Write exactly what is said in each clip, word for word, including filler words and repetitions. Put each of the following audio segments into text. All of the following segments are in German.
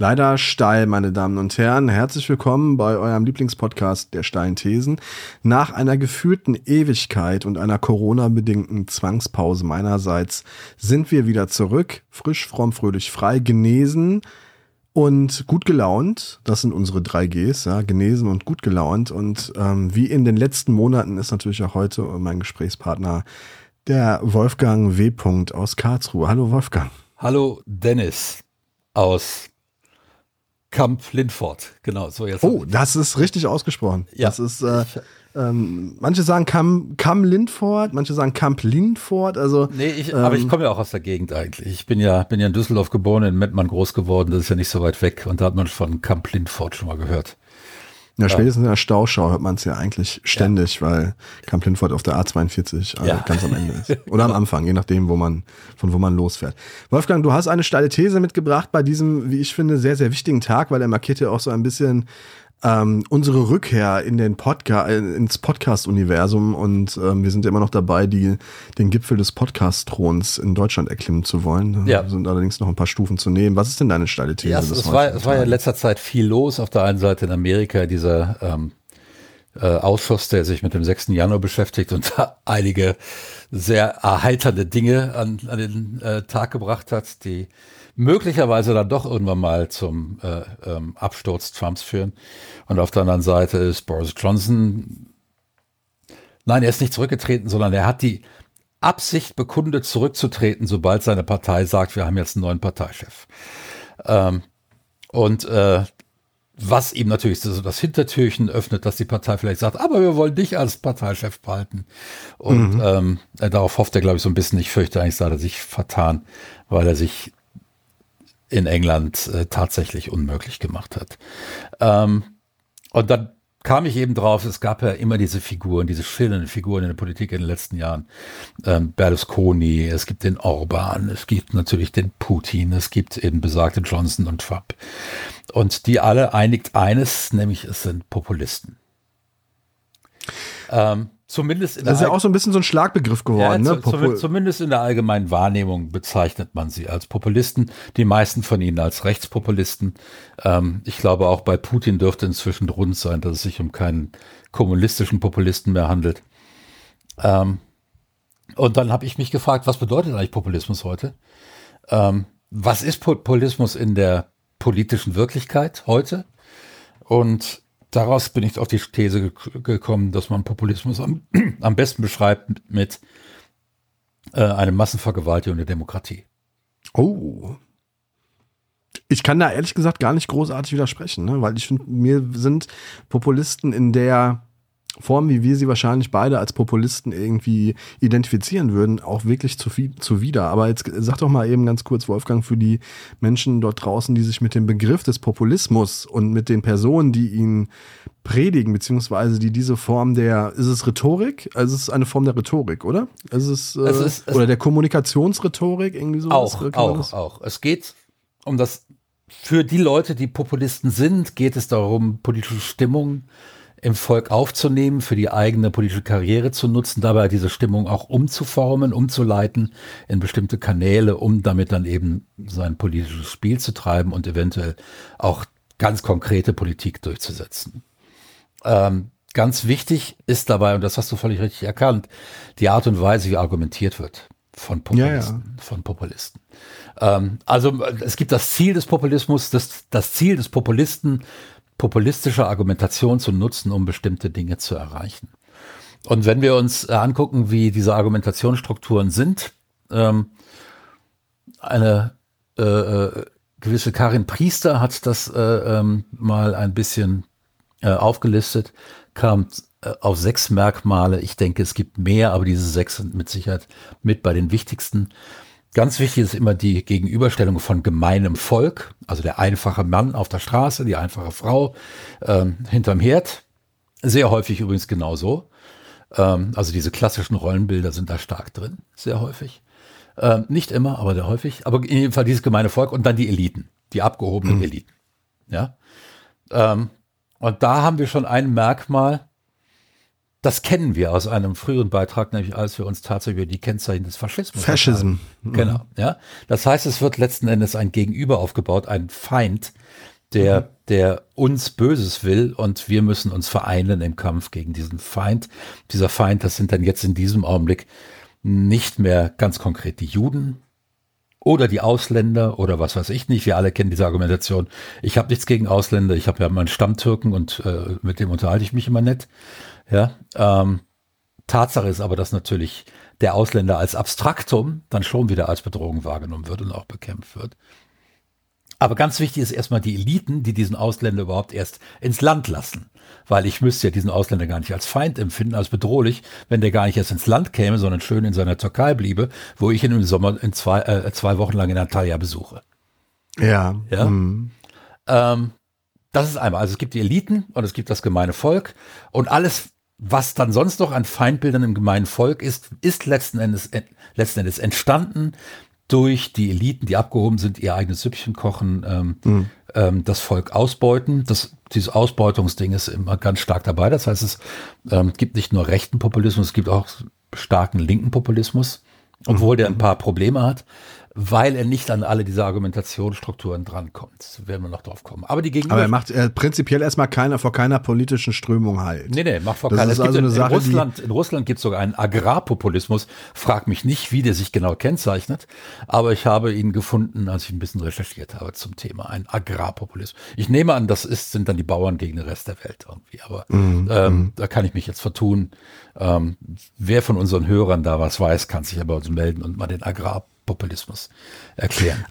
Leider Steil, meine Damen und Herren. Herzlich willkommen bei eurem Lieblingspodcast der steilen Thesen. Nach einer gefühlten Ewigkeit und einer Corona-bedingten Zwangspause meinerseits sind wir wieder zurück, frisch, fromm, fröhlich, frei, genesen und gut gelaunt. Das sind unsere drei Gs, ja, genesen und gut gelaunt. Und ähm, wie in den letzten Monaten ist natürlich auch heute mein Gesprächspartner der Wolfgang W. aus Karlsruhe. Hallo Wolfgang. Hallo Dennis aus Kamp-Lintfort, genau. So jetzt. Oh, das ist richtig ausgesprochen. Ja. Das ist, äh, ähm, manche sagen Kamp-Lintfort, manche sagen Kamp-Lintfort. Also, nee, ich, ähm, aber ich komme ja auch aus der Gegend eigentlich. Ich bin ja, bin ja in Düsseldorf geboren, in Mettmann groß geworden, das ist ja nicht so weit weg. Und da hat man von Kamp-Lintfort schon mal gehört. Ja, spätestens in der Stauschau hört man es ja eigentlich ständig, ja, weil Kamp-Lintfort auf der A zweiundvierzig also ja. ganz am Ende ist. Oder am Anfang, je nachdem, wo man, von wo man losfährt. Wolfgang, du hast eine steile These mitgebracht bei diesem, wie ich finde, sehr, sehr wichtigen Tag, weil er markiert ja auch so ein bisschen ähm, unsere Rückkehr in den Podca- ins Podcast-Universum. Und ähm, wir sind ja immer noch dabei, die, den Gipfel des Podcast-Throns in Deutschland erklimmen zu wollen. Ja. Wir sind allerdings noch ein paar Stufen zu nehmen. Was ist denn deine steile These? Ja, also es, war, es war ja in letzter Zeit viel los. Auf der einen Seite in Amerika dieser ähm, äh, Ausschuss, der sich mit dem sechsten Januar beschäftigt und da einige sehr erheiternde Dinge an, an den äh, Tag gebracht hat, die möglicherweise dann doch irgendwann mal zum äh, ähm, Absturz Trumps führen. Und auf der anderen Seite ist Boris Johnson, nein, er ist nicht zurückgetreten, sondern er hat die Absicht bekundet, zurückzutreten, sobald seine Partei sagt, wir haben jetzt einen neuen Parteichef. Ähm, und äh, was ihm natürlich so das Hintertürchen öffnet, dass die Partei vielleicht sagt, aber wir wollen dich als Parteichef behalten. Und mhm. ähm, darauf hofft er, glaube ich, so ein bisschen. Ich fürchte eigentlich, da hat er sich vertan, weil er sich in England äh, tatsächlich unmöglich gemacht hat. Ähm, und dann kam ich eben drauf, es gab ja immer diese Figuren, diese schillernden Figuren in der Politik in den letzten Jahren. Ähm, Berlusconi, es gibt den Orbán, es gibt natürlich den Putin, es gibt eben besagte Johnson und Trump. Und die alle einigt eines, nämlich es sind Populisten. Ähm, Zumindest in das ist ja auch so ein bisschen so ein Schlagbegriff geworden. Ja, ne? Popul- zumindest in der allgemeinen Wahrnehmung bezeichnet man sie als Populisten, die meisten von ihnen als Rechtspopulisten. Ähm, ich glaube, auch bei Putin dürfte inzwischen rund sein, dass es sich um keinen kommunistischen Populisten mehr handelt. Ähm, und dann habe ich mich gefragt, was bedeutet eigentlich Populismus heute? Ähm, was ist Populismus in der politischen Wirklichkeit heute? Und daraus bin ich auf die These gekommen, dass man Populismus am, am besten beschreibt mit äh, einer Massenvergewaltigung der Demokratie. Oh. Ich kann da ehrlich gesagt gar nicht großartig widersprechen, ne? Weil ich finde, mir sind Populisten in der Form, wie wir sie wahrscheinlich beide als Populisten irgendwie identifizieren würden, auch wirklich zu viel, zuwider. Aber jetzt sag doch mal eben ganz kurz, Wolfgang, für die Menschen dort draußen, die sich mit dem Begriff des Populismus und mit den Personen, die ihn predigen, beziehungsweise die diese Form der, ist es Rhetorik? Also es ist eine Form der Rhetorik, oder? Ist es, äh, es ist, es oder der Kommunikationsrhetorik, irgendwie so? Auch, auch, auch. Es geht um das, für die Leute, die Populisten sind, geht es darum, politische Stimmung im Volk aufzunehmen, für die eigene politische Karriere zu nutzen, dabei diese Stimmung auch umzuformen, umzuleiten in bestimmte Kanäle, um damit dann eben sein politisches Spiel zu treiben und eventuell auch ganz konkrete Politik durchzusetzen. Ähm, ganz wichtig ist dabei, und das hast du völlig richtig erkannt, die Art und Weise, wie argumentiert wird von Populisten. Ja, ja. Von Populisten. Ähm, also es gibt das Ziel des Populismus, das, das Ziel des Populisten, populistische Argumentation zu nutzen, um bestimmte Dinge zu erreichen. Und wenn wir uns angucken, wie diese Argumentationsstrukturen sind, ähm, eine äh, gewisse Karin Priester hat das äh, ähm, mal ein bisschen äh, aufgelistet, kam äh, auf sechs Merkmale. Ich denke, es gibt mehr, aber diese sechs sind mit Sicherheit mit bei den wichtigsten. Ganz wichtig ist immer die Gegenüberstellung von gemeinem Volk, also der einfache Mann auf der Straße, die einfache Frau ähm, hinterm Herd, sehr häufig übrigens genauso. Ähm, also diese klassischen Rollenbilder sind da stark drin, sehr häufig. Ähm, nicht immer, aber sehr häufig, aber in jedem Fall dieses gemeine Volk und dann die Eliten, die abgehobenen mhm. Eliten. Ja? Ähm, und da haben wir schon ein Merkmal, Das kennen wir aus einem früheren Beitrag, nämlich als wir uns tatsächlich über die Kennzeichen des Faschismus Faschism. Mhm. Genau, ja. Das heißt, es wird letzten Endes ein Gegenüber aufgebaut, ein Feind, der, mhm. der uns Böses will, und wir müssen uns vereinen im Kampf gegen diesen Feind. Dieser Feind, das sind dann jetzt in diesem Augenblick nicht mehr ganz konkret die Juden oder die Ausländer oder was weiß ich nicht. Wir alle kennen diese Argumentation. Ich habe nichts gegen Ausländer, ich habe ja meinen Stammtürken und äh, mit dem unterhalte ich mich immer nett. Ja, ähm, Tatsache ist aber, dass natürlich der Ausländer als Abstraktum dann schon wieder als Bedrohung wahrgenommen wird und auch bekämpft wird. Aber ganz wichtig ist erstmal die Eliten, die diesen Ausländer überhaupt erst ins Land lassen. Weil ich müsste ja diesen Ausländer gar nicht als Feind empfinden, als bedrohlich, wenn der gar nicht erst ins Land käme, sondern schön in seiner Türkei bliebe, wo ich ihn im Sommer in zwei, äh, zwei Wochen lang in Antalya besuche. Ja. Ja? Mhm. Ähm, das ist einmal. Also es gibt die Eliten und es gibt das gemeine Volk und alles, was dann sonst noch an Feindbildern im gemeinen Volk ist, ist letzten Endes, äh, letzten Endes entstanden durch die Eliten, die abgehoben sind, ihr eigenes Süppchen kochen, ähm, mhm. ähm, das Volk ausbeuten. Das, dieses Ausbeutungsding ist immer ganz stark dabei. Das heißt, es ähm, gibt nicht nur rechten Populismus, es gibt auch starken linken Populismus, obwohl mhm. der ein paar Probleme hat, weil er nicht an alle diese Argumentationsstrukturen drankommt. Da werden wir noch drauf kommen. Aber, die Gegenüber- Aber er macht äh, prinzipiell erstmal keiner, vor keiner politischen Strömung halt. Nee, nee, macht vor keiner. Also in, in Russland, Russland gibt es sogar einen Agrarpopulismus. Frag mich nicht, wie der sich genau kennzeichnet. Aber ich habe ihn gefunden, als ich ein bisschen recherchiert habe zum Thema. Ein Agrarpopulismus. Ich nehme an, das ist, sind dann die Bauern gegen den Rest der Welt irgendwie. Aber mhm. ähm, da kann ich mich jetzt vertun. Ähm, wer von unseren Hörern da was weiß, kann sich aber uns melden und mal den Agrarpopulismus Populismus erklären.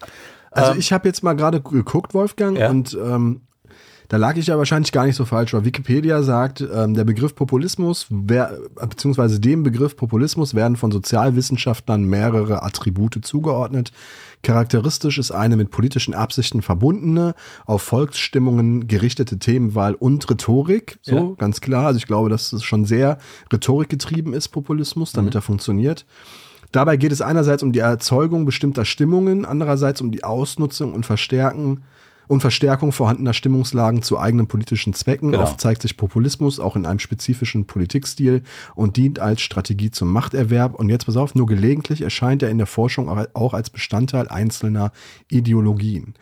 Also ähm, ich habe jetzt mal gerade geguckt, Wolfgang, ja. und ähm, da lag ich ja wahrscheinlich gar nicht so falsch, weil Wikipedia sagt, ähm, der Begriff Populismus, wer, beziehungsweise dem Begriff Populismus werden von Sozialwissenschaftlern mehrere Attribute zugeordnet. Charakteristisch ist eine mit politischen Absichten verbundene, auf Volksstimmungen gerichtete Themenwahl und Rhetorik. So, ja. ganz klar. Also ich glaube, dass es schon sehr rhetorikgetrieben ist, Populismus, damit mhm. er funktioniert. Dabei geht es einerseits um die Erzeugung bestimmter Stimmungen, andererseits um die Ausnutzung und Verstärken und Verstärkung vorhandener Stimmungslagen zu eigenen politischen Zwecken. Genau. Oft zeigt sich Populismus auch in einem spezifischen Politikstil und dient als Strategie zum Machterwerb. Und jetzt pass auf, nur gelegentlich erscheint er in der Forschung auch als Bestandteil einzelner Ideologien.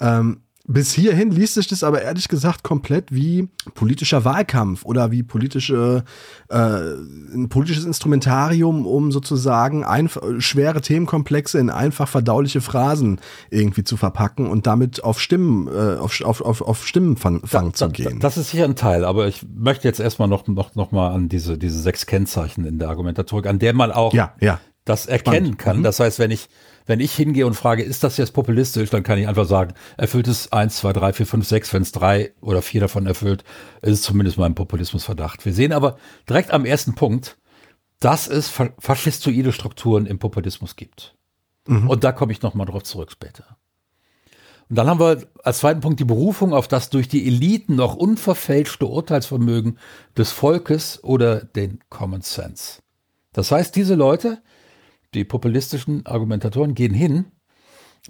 Ähm, bis hierhin liest sich das aber ehrlich gesagt komplett wie politischer Wahlkampf oder wie politische, äh, ein politisches Instrumentarium, um sozusagen einf- schwere Themenkomplexe in einfach verdauliche Phrasen irgendwie zu verpacken und damit auf Stimmen, äh, auf, auf, auf, auf Stimmenfang da, da, zu gehen. Das ist hier ein Teil, aber ich möchte jetzt erstmal noch, noch, noch mal an diese, diese sechs Kennzeichen in der Argumentatorik, an der man auch ja, ja. das erkennen Spannend. Kann. Mhm. Das heißt, wenn ich Wenn ich hingehe und frage, ist das jetzt populistisch, dann kann ich einfach sagen, erfüllt es eins, zwei, drei, vier, fünf, sechs, wenn es drei oder vier davon erfüllt, ist es zumindest mein Populismusverdacht. Wir sehen aber direkt am ersten Punkt, dass es faschistoide Strukturen im Populismus gibt. Mhm. Und da komme ich nochmal drauf zurück später. Und dann haben wir als zweiten Punkt die Berufung auf das durch die Eliten noch unverfälschte Urteilsvermögen des Volkes oder den Common Sense. Das heißt, diese Leute... Die populistischen Argumentatoren gehen hin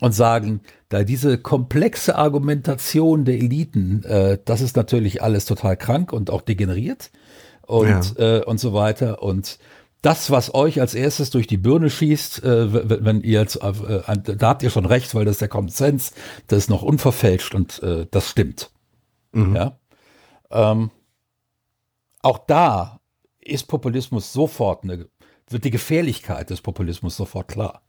und sagen, da diese komplexe Argumentation der Eliten, äh, das ist natürlich alles total krank und auch degeneriert und, ja. äh, und so weiter. Und das, was euch als erstes durch die Birne schießt, äh, wenn, wenn ihr jetzt, äh, da habt ihr schon recht, weil das ist der Common Sense, das ist noch unverfälscht und äh, das stimmt. Mhm. Ja? Ähm, auch da ist Populismus sofort eine wird die Gefährlichkeit des Populismus sofort klar.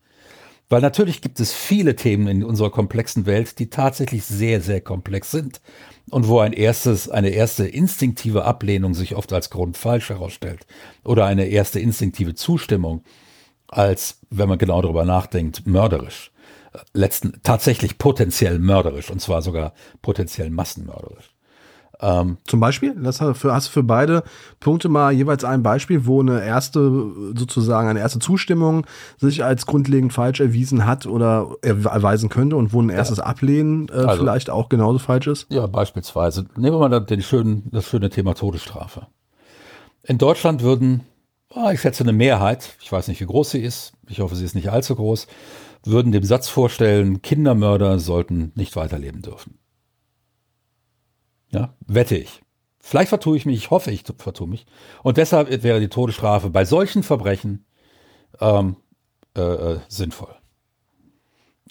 Weil natürlich gibt es viele Themen in unserer komplexen Welt, die tatsächlich sehr, sehr komplex sind und wo ein erstes, eine erste instinktive Ablehnung sich oft als grundfalsch herausstellt oder eine erste instinktive Zustimmung als, wenn man genau darüber nachdenkt, mörderisch. Letzten, tatsächlich potenziell mörderisch und zwar sogar potenziell massenmörderisch. Um, Zum Beispiel, das hast du für beide Punkte mal jeweils ein Beispiel, wo eine erste, sozusagen eine erste Zustimmung sich als grundlegend falsch erwiesen hat oder erweisen könnte und wo ein erstes ja. Ablehnen äh, also, vielleicht auch genauso falsch ist? Ja, beispielsweise. Nehmen wir mal den schönen, das schöne Thema Todesstrafe. In Deutschland würden, oh, ich schätze eine Mehrheit, ich weiß nicht, wie groß sie ist, ich hoffe, sie ist nicht allzu groß, würden dem Satz vorstellen, Kindermörder sollten nicht weiterleben dürfen. Ja, wette ich. Vielleicht vertue ich mich, ich hoffe, ich vertue mich. Und deshalb wäre die Todesstrafe bei solchen Verbrechen ähm, äh, sinnvoll.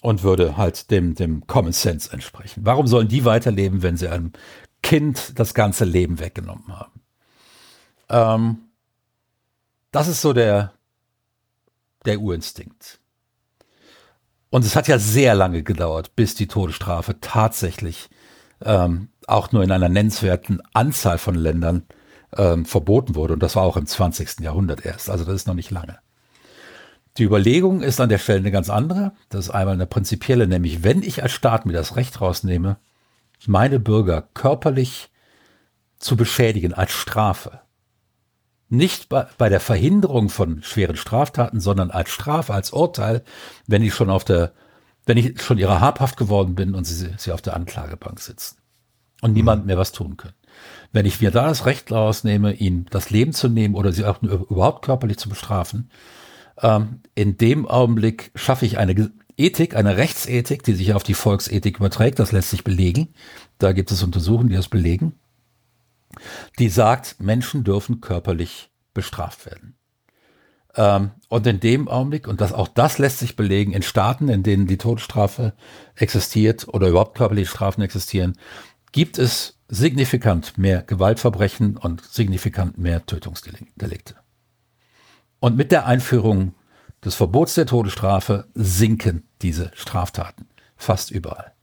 Und würde halt dem, dem Common Sense entsprechen. Warum sollen die weiterleben, wenn sie einem Kind das ganze Leben weggenommen haben? Ähm, das ist so der, der Urinstinkt. Und es hat ja sehr lange gedauert, bis die Todesstrafe tatsächlich ähm, auch nur in einer nennenswerten Anzahl von Ländern ähm, verboten wurde. Und das war auch im zwanzigsten Jahrhundert erst. Also das ist noch nicht lange. Die Überlegung ist an der Stelle eine ganz andere. Das ist einmal eine prinzipielle, nämlich wenn ich als Staat mir das Recht rausnehme, meine Bürger körperlich zu beschädigen als Strafe. Nicht bei, bei der Verhinderung von schweren Straftaten, sondern als Strafe, als Urteil, wenn ich schon auf der, wenn ich schon ihrer habhaft geworden bin und sie, sie auf der Anklagebank sitzen und mhm. niemand mehr was tun können. Wenn ich mir da das Recht rausnehme, ihnen das Leben zu nehmen oder sie auch überhaupt körperlich zu bestrafen, in dem Augenblick schaffe ich eine Ethik, eine Rechtsethik, die sich auf die Volksethik überträgt. Das lässt sich belegen. Da gibt es Untersuchungen, die das belegen. Die sagt, Menschen dürfen körperlich bestraft werden. Und in dem Augenblick, und das, auch das lässt sich belegen, in Staaten, in denen die Todesstrafe existiert oder überhaupt körperliche Strafen existieren, gibt es signifikant mehr Gewaltverbrechen und signifikant mehr Tötungsdelikte. Und mit der Einführung des Verbots der Todesstrafe sinken diese Straftaten fast überall.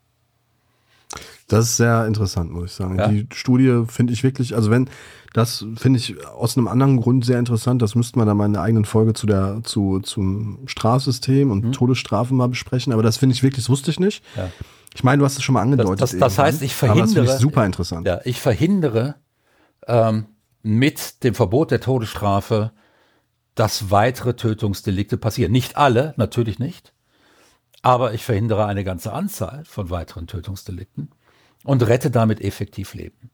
Das ist sehr interessant, muss ich sagen. Ja. Die Studie finde ich wirklich, also wenn, das finde ich aus einem anderen Grund sehr interessant, das müsste man dann mal in einer eigenen Folge zu der, zu, zum Strafsystem und mhm. Todesstrafen mal besprechen, aber das finde ich wirklich, das wusste ich nicht. Ja. Ich meine, du hast es schon mal angedeutet. Das, das, das heißt, ich verhindere, aber das finde ich super interessant. Ja, ich verhindere ähm, mit dem Verbot der Todesstrafe, dass weitere Tötungsdelikte passieren. Nicht alle, natürlich nicht, aber ich verhindere eine ganze Anzahl von weiteren Tötungsdelikten und rette damit effektiv Leben.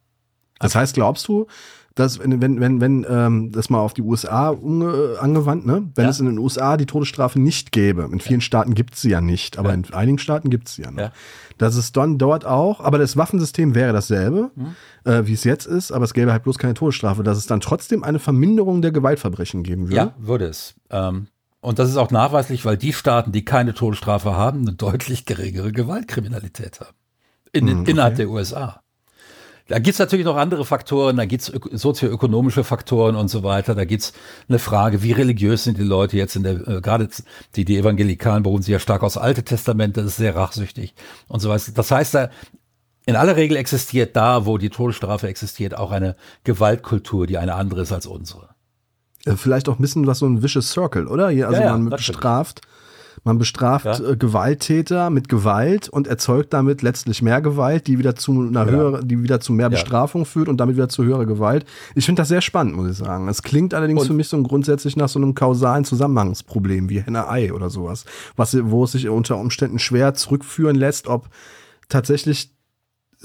Das heißt, glaubst du, dass wenn, wenn, wenn, wenn ähm, das mal auf die U S A umge- angewandt, ne? Wenn ja. es in den U S A die Todesstrafe nicht gäbe, in vielen ja. Staaten gibt es sie ja nicht, aber ja. in einigen Staaten gibt es sie ja noch. Ja. Dass es dann dort auch, aber das Waffensystem wäre dasselbe, mhm. äh, wie es jetzt ist, aber es gäbe halt bloß keine Todesstrafe, dass es dann trotzdem eine Verminderung der Gewaltverbrechen geben würde? Ja, würde es. Ähm, und das ist auch nachweislich, weil die Staaten, die keine Todesstrafe haben, eine deutlich geringere Gewaltkriminalität haben. In, mhm, okay. Innerhalb der U S A. Da gibt's natürlich noch andere Faktoren, da gibt's sozioökonomische Faktoren und so weiter. Da gibt's eine Frage, wie religiös sind die Leute jetzt in der, äh, gerade die, die Evangelikalen beruhen sich ja stark aufs Alte Testament, das ist sehr rachsüchtig und so weiter. Das heißt, da in aller Regel existiert da, wo die Todesstrafe existiert, auch eine Gewaltkultur, die eine andere ist als unsere. Vielleicht auch ein bisschen was so ein Vicious Circle, oder? Also ja, ja, man bestraft. Man bestraft ja. Gewalttäter mit Gewalt und erzeugt damit letztlich mehr Gewalt, die wieder zu einer ja. höheren, die wieder zu mehr Bestrafung ja. führt und damit wieder zu höherer Gewalt. Ich finde das sehr spannend, muss ich sagen. Es klingt allerdings und für mich so grundsätzlich nach so einem kausalen Zusammenhangsproblem wie Henne-Ei oder sowas, was, wo es sich unter Umständen schwer zurückführen lässt, ob tatsächlich,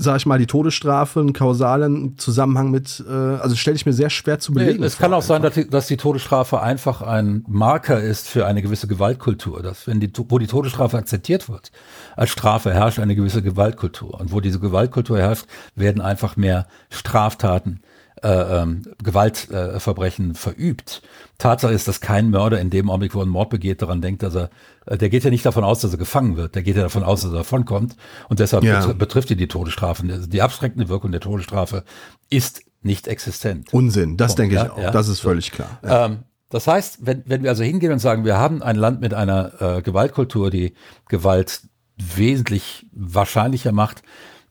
sag ich mal, die Todesstrafe einen kausalen Zusammenhang mit, äh, also stelle ich mir sehr schwer zu belegen. Nee, es kann auch sein, dass die, dass die Todesstrafe einfach ein Marker ist für eine gewisse Gewaltkultur. Dass wenn die, wo die Todesstrafe akzeptiert wird, als Strafe herrscht eine gewisse Gewaltkultur. Und wo diese Gewaltkultur herrscht, werden einfach mehr Straftaten, äh, ähm, Gewaltverbrechen äh, verübt. Tatsache ist, dass kein Mörder in dem Augenblick, wo er einen Mord begeht, daran denkt, dass er, der geht ja nicht davon aus, dass er gefangen wird, der geht ja davon aus, dass er davonkommt und deshalb ja. betrifft ihn die Todesstrafe. Die abschreckende Wirkung der Todesstrafe ist nicht existent. Unsinn, das Punkt. denke ich ja, auch, ja. das ist völlig klar. Ja. Ähm, das heißt, wenn, wenn wir also hingehen und sagen, wir haben ein Land mit einer äh, Gewaltkultur, die Gewalt wesentlich wahrscheinlicher macht,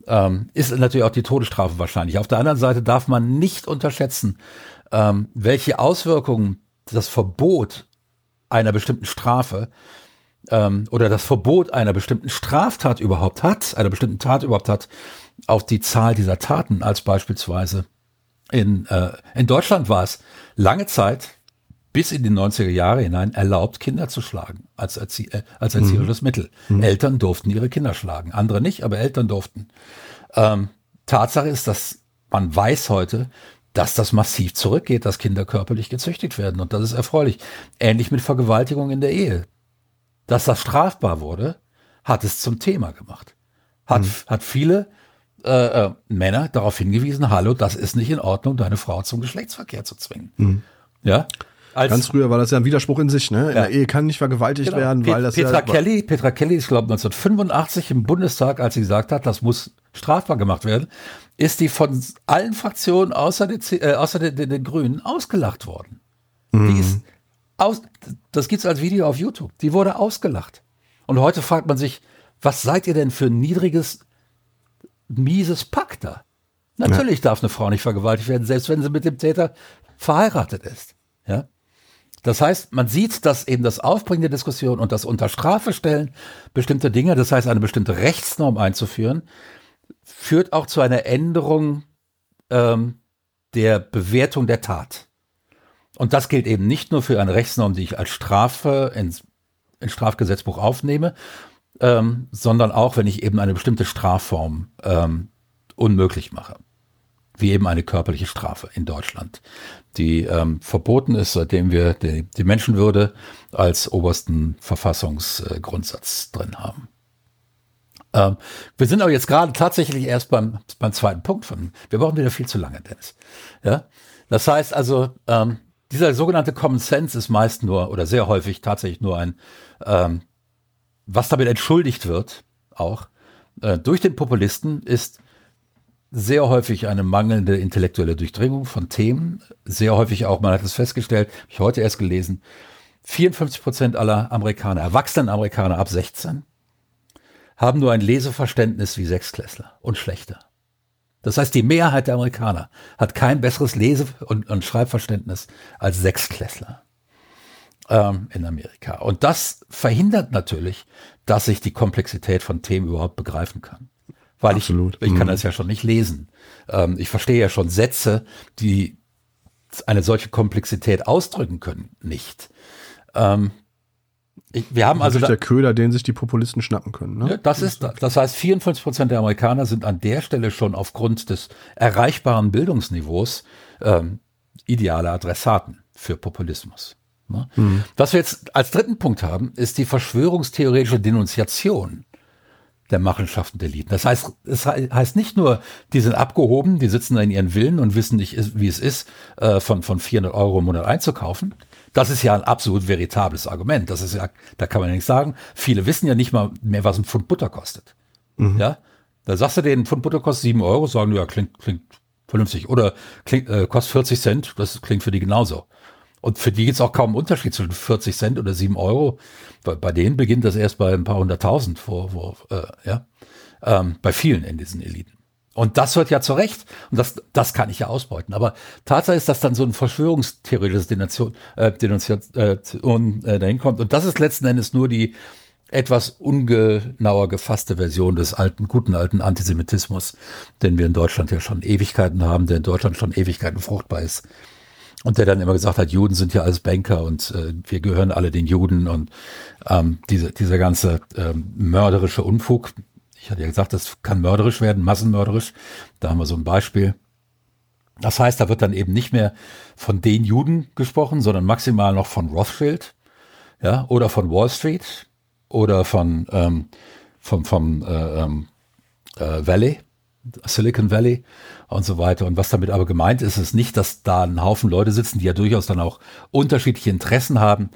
ähm, ist natürlich auch die Todesstrafe wahrscheinlich. Auf der anderen Seite darf man nicht unterschätzen, ähm, welche Auswirkungen das Verbot einer bestimmten Strafe ähm, oder das Verbot einer bestimmten Straftat überhaupt hat, einer bestimmten Tat überhaupt hat, auf die Zahl dieser Taten, als beispielsweise in, äh, in Deutschland war es lange Zeit, bis in die neunziger Jahre hinein, erlaubt, Kinder zu schlagen, als, Erzie- äh, als erzieherisches mhm. Mittel. Mhm. Eltern durften ihre Kinder schlagen, andere nicht, aber Eltern durften. Ähm, Tatsache ist, dass man weiß heute, dass das massiv zurückgeht, dass Kinder körperlich gezüchtigt werden. Und das ist erfreulich. Ähnlich mit Vergewaltigung in der Ehe. Dass das strafbar wurde, hat es zum Thema gemacht. Hat, mhm. hat viele äh, Männer darauf hingewiesen, hallo, das ist nicht in Ordnung, deine Frau zum Geschlechtsverkehr zu zwingen. Mhm. Ja. Als Ganz früher war das ja ein Widerspruch in sich, ne? In ja. der Ehe kann nicht vergewaltigt genau. werden, Pet weil das Petra ja Kelly, Petra Kelly ist, glaube ich, neunzehnhundertfünfundachtzig im Bundestag, als sie gesagt hat, das muss strafbar gemacht werden, ist die von allen Fraktionen außer, die, äh, außer den, den, den Grünen ausgelacht worden. Mhm. Die ist aus, das gibt's als Video auf YouTube. Die wurde ausgelacht. Und heute fragt man sich, was seid ihr denn für ein niedriges, mieses Pack da? Natürlich ja. darf eine Frau nicht vergewaltigt werden, selbst wenn sie mit dem Täter verheiratet ist. Ja? Das heißt, man sieht, dass eben das Aufbringen der Diskussion und das unter Strafe stellen bestimmte Dinge, das heißt eine bestimmte Rechtsnorm einzuführen, führt auch zu einer Änderung ähm, der Bewertung der Tat. Und das gilt eben nicht nur für eine Rechtsnorm, die ich als Strafe ins, ins Strafgesetzbuch aufnehme, ähm, sondern auch, wenn ich eben eine bestimmte Strafform ähm, unmöglich mache. Wie eben eine körperliche Strafe in Deutschland, die ähm, verboten ist, seitdem wir die, die Menschenwürde als obersten Verfassungsgrundsatz drin haben. Ähm, wir sind aber jetzt gerade tatsächlich erst beim, beim zweiten Punkt von. Wir brauchen wieder viel zu lange, Dennis. Ja? Das heißt also, ähm, dieser sogenannte Common Sense ist meist nur oder sehr häufig tatsächlich nur ein, ähm, was damit entschuldigt wird, auch äh, durch den Populisten, ist sehr häufig eine mangelnde intellektuelle Durchdringung von Themen. Sehr häufig auch, man hat es festgestellt, habe ich heute erst gelesen, vierundfünfzig Prozent aller Amerikaner, erwachsenen Amerikaner ab sechzehn, haben nur ein Leseverständnis wie Sechsklässler und schlechter. Das heißt, die Mehrheit der Amerikaner hat kein besseres Lese- und, und Schreibverständnis als Sechsklässler ähm, in Amerika. Und das verhindert natürlich, dass ich die Komplexität von Themen überhaupt begreifen kann. Weil ich, ich kann das ja schon nicht lesen. Ähm, ich verstehe ja schon Sätze, die eine solche Komplexität ausdrücken können, nicht. Ähm, ich, wir haben also da, der Köder, den sich die Populisten schnappen können. Ne? Ja, das ist, das heißt, vierundfünfzig Prozent der Amerikaner sind an der Stelle schon aufgrund des erreichbaren Bildungsniveaus ähm, ideale Adressaten für Populismus. Ne? Mhm. Was wir jetzt als dritten Punkt haben, ist die verschwörungstheoretische Denunziation der Machenschaften der Eliten. Das heißt, es heißt nicht nur, die sind abgehoben, die sitzen da in ihren Villen und wissen nicht, wie es ist, von, von vierhundert Euro im Monat einzukaufen. Das ist ja ein absolut veritables Argument. Das ist ja, da kann man ja nichts sagen. Viele wissen ja nicht mal mehr, was ein Pfund Butter kostet. Mhm. Ja? Da sagst du denen, ein Pfund Butter kostet sieben Euro, sagen, ja, klingt, klingt vernünftig. Oder klingt, äh, kostet vierzig Cent, das klingt für die genauso. Und für die gibt es auch kaum einen Unterschied zwischen vierzig Cent oder sieben Euro. Bei, bei denen beginnt das erst bei ein paar hunderttausend vor, vor äh, ja, ähm, bei vielen in diesen Eliten. Und das wird ja zu Recht. Und das, das kann ich ja ausbeuten. Aber Tatsache ist, dass dann so ein verschwörungstheoretisches Denunziation, äh, Denunziation äh, dahin kommt. Und das ist letzten Endes nur die etwas ungenauer gefasste Version des alten, guten alten Antisemitismus, den wir in Deutschland ja schon Ewigkeiten haben, der in Deutschland schon Ewigkeiten fruchtbar ist. Und der dann immer gesagt hat, Juden sind ja alles Banker und äh, wir gehören alle den Juden und ähm, diese, dieser ganze ähm, mörderische Unfug. Ich hatte ja gesagt, das kann mörderisch werden, massenmörderisch. Da haben wir so ein Beispiel. Das heißt, da wird dann eben nicht mehr von den Juden gesprochen, sondern maximal noch von Rothschild, ja, oder von Wall Street oder von ähm, vom, vom äh, äh, Valley. Silicon Valley und so weiter. Und was damit aber gemeint ist, ist nicht, dass da ein Haufen Leute sitzen, die ja durchaus dann auch unterschiedliche Interessen haben,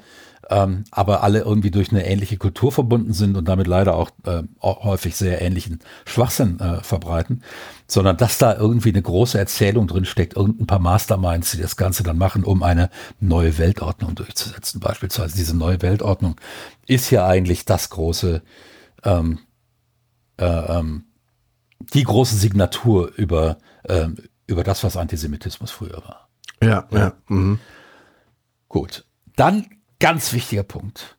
ähm, aber alle irgendwie durch eine ähnliche Kultur verbunden sind und damit leider auch, äh, auch häufig sehr ähnlichen Schwachsinn äh, verbreiten, sondern dass da irgendwie eine große Erzählung drin steckt, irgendein paar Masterminds, die das Ganze dann machen, um eine neue Weltordnung durchzusetzen. Beispielsweise diese neue Weltordnung ist ja eigentlich das große ähm, äh, ähm, die große Signatur über, äh, über das, was Antisemitismus früher war. Ja, ja. ja mhm. Gut. Dann ganz wichtiger Punkt.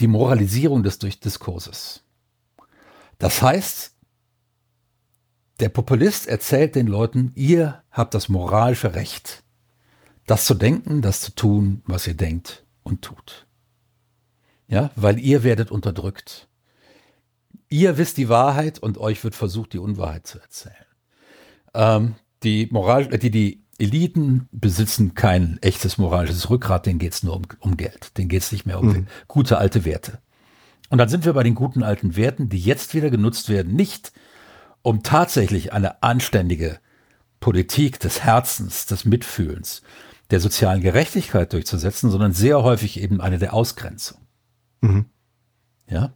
Die Moralisierung des Diskurses. Das heißt, der Populist erzählt den Leuten, ihr habt das moralische Recht, das zu denken, das zu tun, was ihr denkt und tut. Ja, weil ihr werdet unterdrückt. Ihr wisst die Wahrheit und euch wird versucht, die Unwahrheit zu erzählen. Ähm, die, Moral, die, die Eliten besitzen kein echtes moralisches Rückgrat, denen geht es nur um, um Geld. Denen geht es nicht mehr um mhm. gute alte Werte. Und dann sind wir bei den guten alten Werten, die jetzt wieder genutzt werden, nicht um tatsächlich eine anständige Politik des Herzens, des Mitfühlens, der sozialen Gerechtigkeit durchzusetzen, sondern sehr häufig eben eine der Ausgrenzung. Mhm. Ja.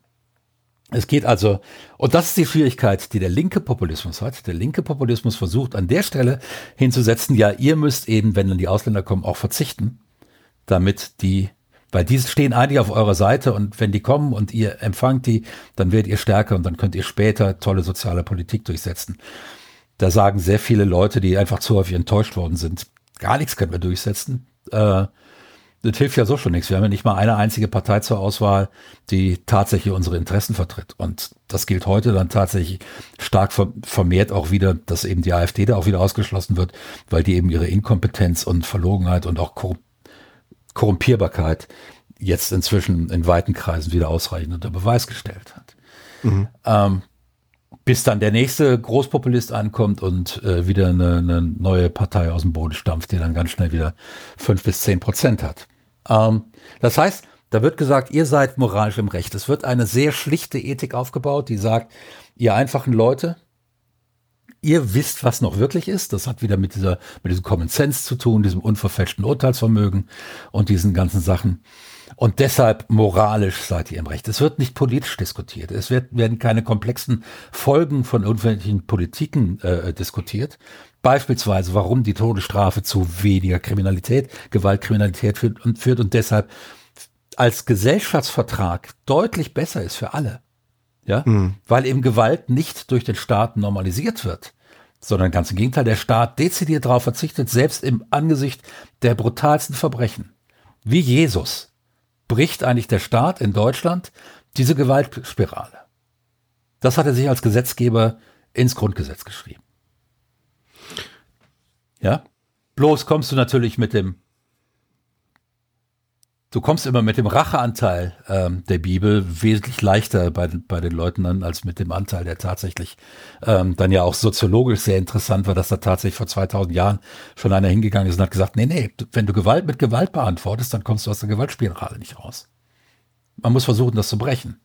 Es geht also, und das ist die Schwierigkeit, die der linke Populismus hat. Der linke Populismus versucht an der Stelle hinzusetzen, ja, ihr müsst eben, wenn dann die Ausländer kommen, auch verzichten, damit die, weil die stehen eigentlich auf eurer Seite und wenn die kommen und ihr empfangt die, dann werdet ihr stärker und dann könnt ihr später tolle soziale Politik durchsetzen. Da sagen sehr viele Leute, die einfach zu häufig enttäuscht worden sind, gar nichts können wir durchsetzen. Äh, Das hilft ja so schon nichts. Wir haben ja nicht mal eine einzige Partei zur Auswahl, die tatsächlich unsere Interessen vertritt. Und das gilt heute dann tatsächlich stark vermehrt auch wieder, dass eben die AfD da auch wieder ausgeschlossen wird, weil die eben ihre Inkompetenz und Verlogenheit und auch Korrumpierbarkeit jetzt inzwischen in weiten Kreisen wieder ausreichend unter Beweis gestellt hat. Mhm. Ähm, bis dann der nächste Großpopulist ankommt und äh, wieder eine, eine neue Partei aus dem Boden stampft, die dann ganz schnell wieder fünf bis zehn Prozent hat. Ähm, das heißt, da wird gesagt, ihr seid moralisch im Recht. Es wird eine sehr schlichte Ethik aufgebaut, die sagt, ihr einfachen Leute, ihr wisst, was noch wirklich ist. Das hat wieder mit dieser, mit diesem Common Sense zu tun, diesem unverfälschten Urteilsvermögen und diesen ganzen Sachen. Und deshalb moralisch seid ihr im Recht. Es wird nicht politisch diskutiert. Es wird, werden keine komplexen Folgen von irgendwelchen Politiken äh, diskutiert. Beispielsweise, warum die Todesstrafe zu weniger Kriminalität, Gewaltkriminalität führt und, führt und deshalb als Gesellschaftsvertrag deutlich besser ist für alle. Ja? Mhm. Weil eben Gewalt nicht durch den Staat normalisiert wird, sondern ganz im Gegenteil, der Staat dezidiert darauf verzichtet, selbst im Angesicht der brutalsten Verbrechen. Wie Jesus bricht eigentlich der Staat in Deutschland diese Gewaltspirale. Das hat er sich als Gesetzgeber ins Grundgesetz geschrieben. Ja? Bloß kommst du natürlich mit dem, du kommst immer mit dem Racheanteil ähm, der Bibel wesentlich leichter bei, bei den Leuten an, als mit dem Anteil, der tatsächlich ähm, dann ja auch soziologisch sehr interessant war, dass da tatsächlich vor zweitausend Jahren schon einer hingegangen ist und hat gesagt, nee, nee, wenn du Gewalt mit Gewalt beantwortest, dann kommst du aus der Gewaltspirale nicht raus. Man muss versuchen, das zu brechen.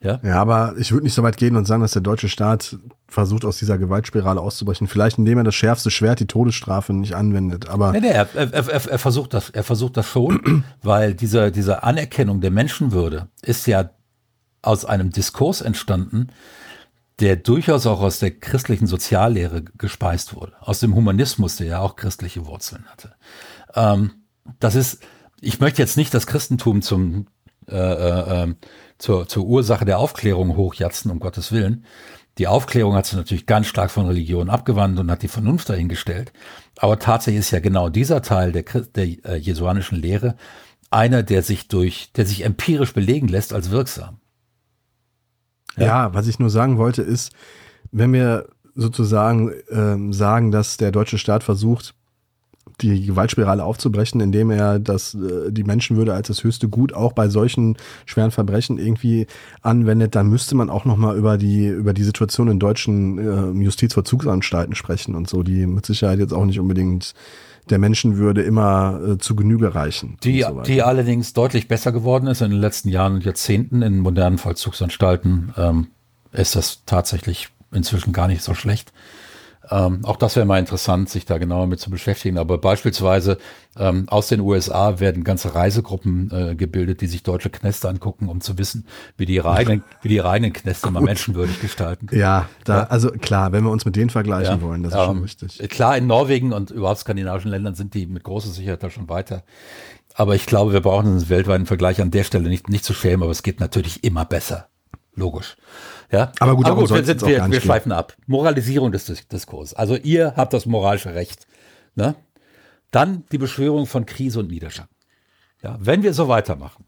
Ja, ja, aber ich würde nicht so weit gehen und sagen, dass der deutsche Staat versucht, aus dieser Gewaltspirale auszubrechen. Vielleicht, indem er das schärfste Schwert, die Todesstrafe, nicht anwendet. Aber nee, nee, er, er, er, er versucht das, er versucht das schon, weil diese, diese Anerkennung der Menschenwürde ist ja aus einem Diskurs entstanden, der durchaus auch aus der christlichen Soziallehre gespeist wurde. Aus dem Humanismus, der ja auch christliche Wurzeln hatte. Ähm, das ist, ich möchte jetzt nicht das Christentum zum Äh, äh, zur, zur Ursache der Aufklärung hochjatzen, um Gottes Willen. Die Aufklärung hat sich natürlich ganz stark von Religion abgewandt und hat die Vernunft dahingestellt. Aber tatsächlich ist ja genau dieser Teil der, der äh, jesuanischen Lehre einer, der sich durch, der sich empirisch belegen lässt als wirksam. Ja, ja, was ich nur sagen wollte ist, wenn wir sozusagen ähm, sagen, dass der deutsche Staat versucht, die Gewaltspirale aufzubrechen, indem er das, die Menschenwürde als das höchste Gut auch bei solchen schweren Verbrechen irgendwie anwendet, dann müsste man auch nochmal über die, über die Situation in deutschen äh, Justizvollzugsanstalten sprechen und so, die mit Sicherheit jetzt auch nicht unbedingt der Menschenwürde immer äh, zu Genüge reichen. Die, so die allerdings deutlich besser geworden ist in den letzten Jahren und Jahrzehnten. In modernen Vollzugsanstalten ähm, ist das tatsächlich inzwischen gar nicht so schlecht. Ähm, auch das wäre mal interessant, sich da genauer mit zu beschäftigen. Aber beispielsweise ähm, aus den U S A werden ganze Reisegruppen äh, gebildet, die sich deutsche Kneste angucken, um zu wissen, wie die ihre eigenen, wie die ihre eigenen Kneste mal menschenwürdig gestalten können. Ja, da, ja, also klar, wenn wir uns mit denen vergleichen ja, wollen, das ähm, ist schon richtig. Klar, in Norwegen und überhaupt skandinavischen Ländern sind die mit großer Sicherheit da schon weiter. Aber ich glaube, wir brauchen einen weltweiten Vergleich an der Stelle nicht, nicht zu schämen, aber es geht natürlich immer besser. Logisch. Ja? Aber gut, aber gut wir, sind, wir, wir schweifen ab. Moralisierung des Diskurses. Also ihr habt das moralische Recht. Ne? Dann die Beschwörung von Krise und Niederschlag. Ja, wenn wir so weitermachen,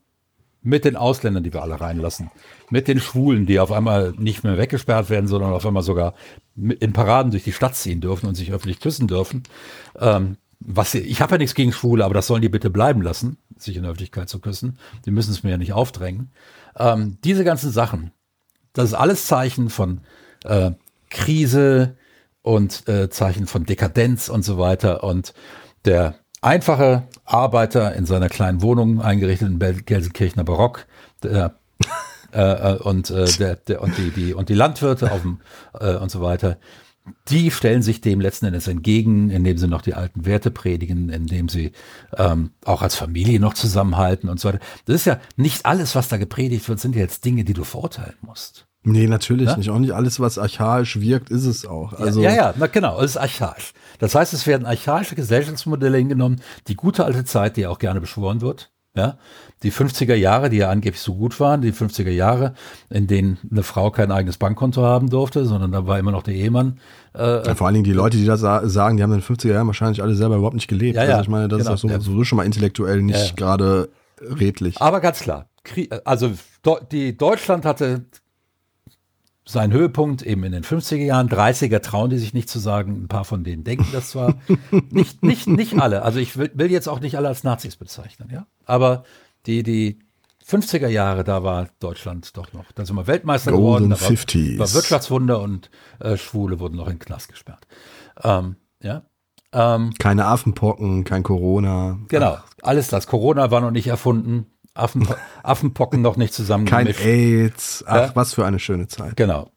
mit den Ausländern, die wir alle reinlassen, mit den Schwulen, die auf einmal nicht mehr weggesperrt werden, sondern auf einmal sogar in Paraden durch die Stadt ziehen dürfen und sich öffentlich küssen dürfen. Ähm, was, ich habe ja nichts gegen Schwule, aber das sollen die bitte bleiben lassen, sich in der Öffentlichkeit zu küssen. Die müssen es mir ja nicht aufdrängen. Ähm, diese ganzen Sachen, das ist alles Zeichen von äh, Krise und äh, Zeichen von Dekadenz und so weiter. Und der einfache Arbeiter in seiner kleinen Wohnung eingerichtet im Gelsenkirchener Barock, der äh, und, äh, der, der, und, die, die, und die Landwirte auf dem, äh, und so weiter, die stellen sich dem letzten Endes entgegen, indem sie noch die alten Werte predigen, indem sie ähm, auch als Familie noch zusammenhalten und so weiter. Das ist ja nicht alles, was da gepredigt wird, sind ja jetzt Dinge, die du verurteilen musst. Nee, natürlich ja? nicht. Auch nicht alles, was archaisch wirkt, ist es auch. Also ja, ja, ja, na genau, es ist archaisch. Das heißt, es werden archaische Gesellschaftsmodelle hingenommen, die gute alte Zeit, die auch gerne beschworen wird. Ja, die fünfziger Jahre, die ja angeblich so gut waren, die fünfziger Jahre, in denen eine Frau kein eigenes Bankkonto haben durfte, sondern da war immer noch der Ehemann. Äh, ja, vor allen Dingen die Leute, die das sagen, die haben in den fünfziger Jahren wahrscheinlich alle selber überhaupt nicht gelebt. Ja, ja, also ich meine, das genau, ist auch so, ja. so schon mal intellektuell nicht ja, ja. gerade redlich. Aber ganz klar, also die Deutschland hatte seinen Höhepunkt eben in den fünfziger Jahren, dreißiger trauen die sich nicht zu sagen, ein paar von denen denken das zwar, nicht, nicht, nicht alle, also ich will, will jetzt auch nicht alle als Nazis bezeichnen, ja, aber die, die fünfziger Jahre, da war Deutschland doch noch, da sind wir Weltmeister Golden geworden, da war, war Wirtschaftswunder und äh, Schwule wurden noch in den Knast gesperrt, ähm, ja. Ähm, Keine Affenpocken, kein Corona. Genau, alles das, Corona war noch nicht erfunden. Affen, Affenpocken noch nicht zusammengemischt. Kein AIDS. Ach, ja? Was für eine schöne Zeit. Genau.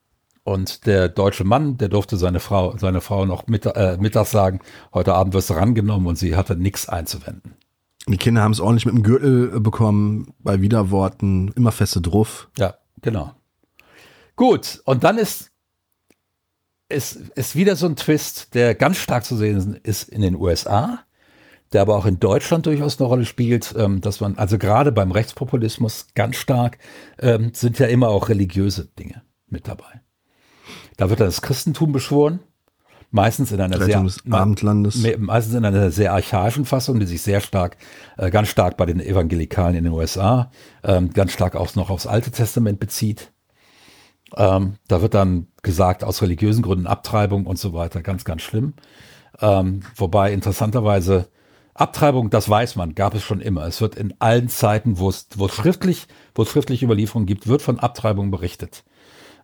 Und der deutsche Mann, der durfte seine Frau, seine Frau noch mit, äh, mittags sagen, heute Abend wirst du rangenommen, und sie hatte nichts einzuwenden. Die Kinder haben es ordentlich mit dem Gürtel bekommen, bei Widerworten, immer feste Druff. Ja, genau. Gut, und dann ist, ist, ist wieder so ein Twist, der ganz stark zu sehen ist in den U S A. Der aber auch in Deutschland durchaus eine Rolle spielt, dass man, also gerade beim Rechtspopulismus ganz stark, sind ja immer auch religiöse Dinge mit dabei. Da wird dann das Christentum beschworen, meistens in einer sehr, des Abendlandes. meistens in einer sehr archaischen Fassung, die sich sehr stark, ganz stark bei den Evangelikalen in den U S A, ganz stark auch noch aufs Alte Testament bezieht. Da wird dann gesagt, aus religiösen Gründen Abtreibung und so weiter, ganz, ganz schlimm. Wobei interessanterweise Abtreibung, das weiß man, gab es schon immer. Es wird in allen Zeiten, wo es, wo es schriftlich, wo es schriftliche Überlieferungen gibt, wird von Abtreibung berichtet.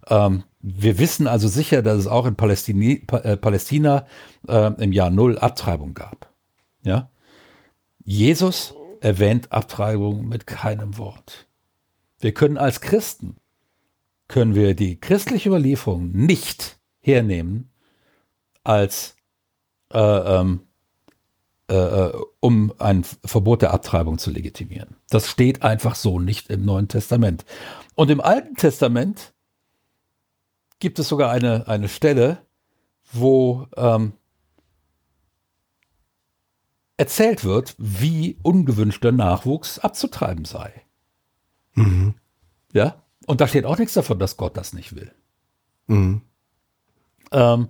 Ähm, wir wissen also sicher, dass es auch in Palästini, äh, Palästina äh, im Jahr Null Abtreibung gab. Ja? Jesus erwähnt Abtreibung mit keinem Wort. Wir können als Christen, können wir die christliche Überlieferung nicht hernehmen als äh, ähm, um ein Verbot der Abtreibung zu legitimieren. Das steht einfach so nicht im Neuen Testament. Und im Alten Testament gibt es sogar eine, eine Stelle, wo ähm, erzählt wird, wie ungewünschter Nachwuchs abzutreiben sei. Mhm. Ja? Und da steht auch nichts davon, dass Gott das nicht will. Mhm. Ähm,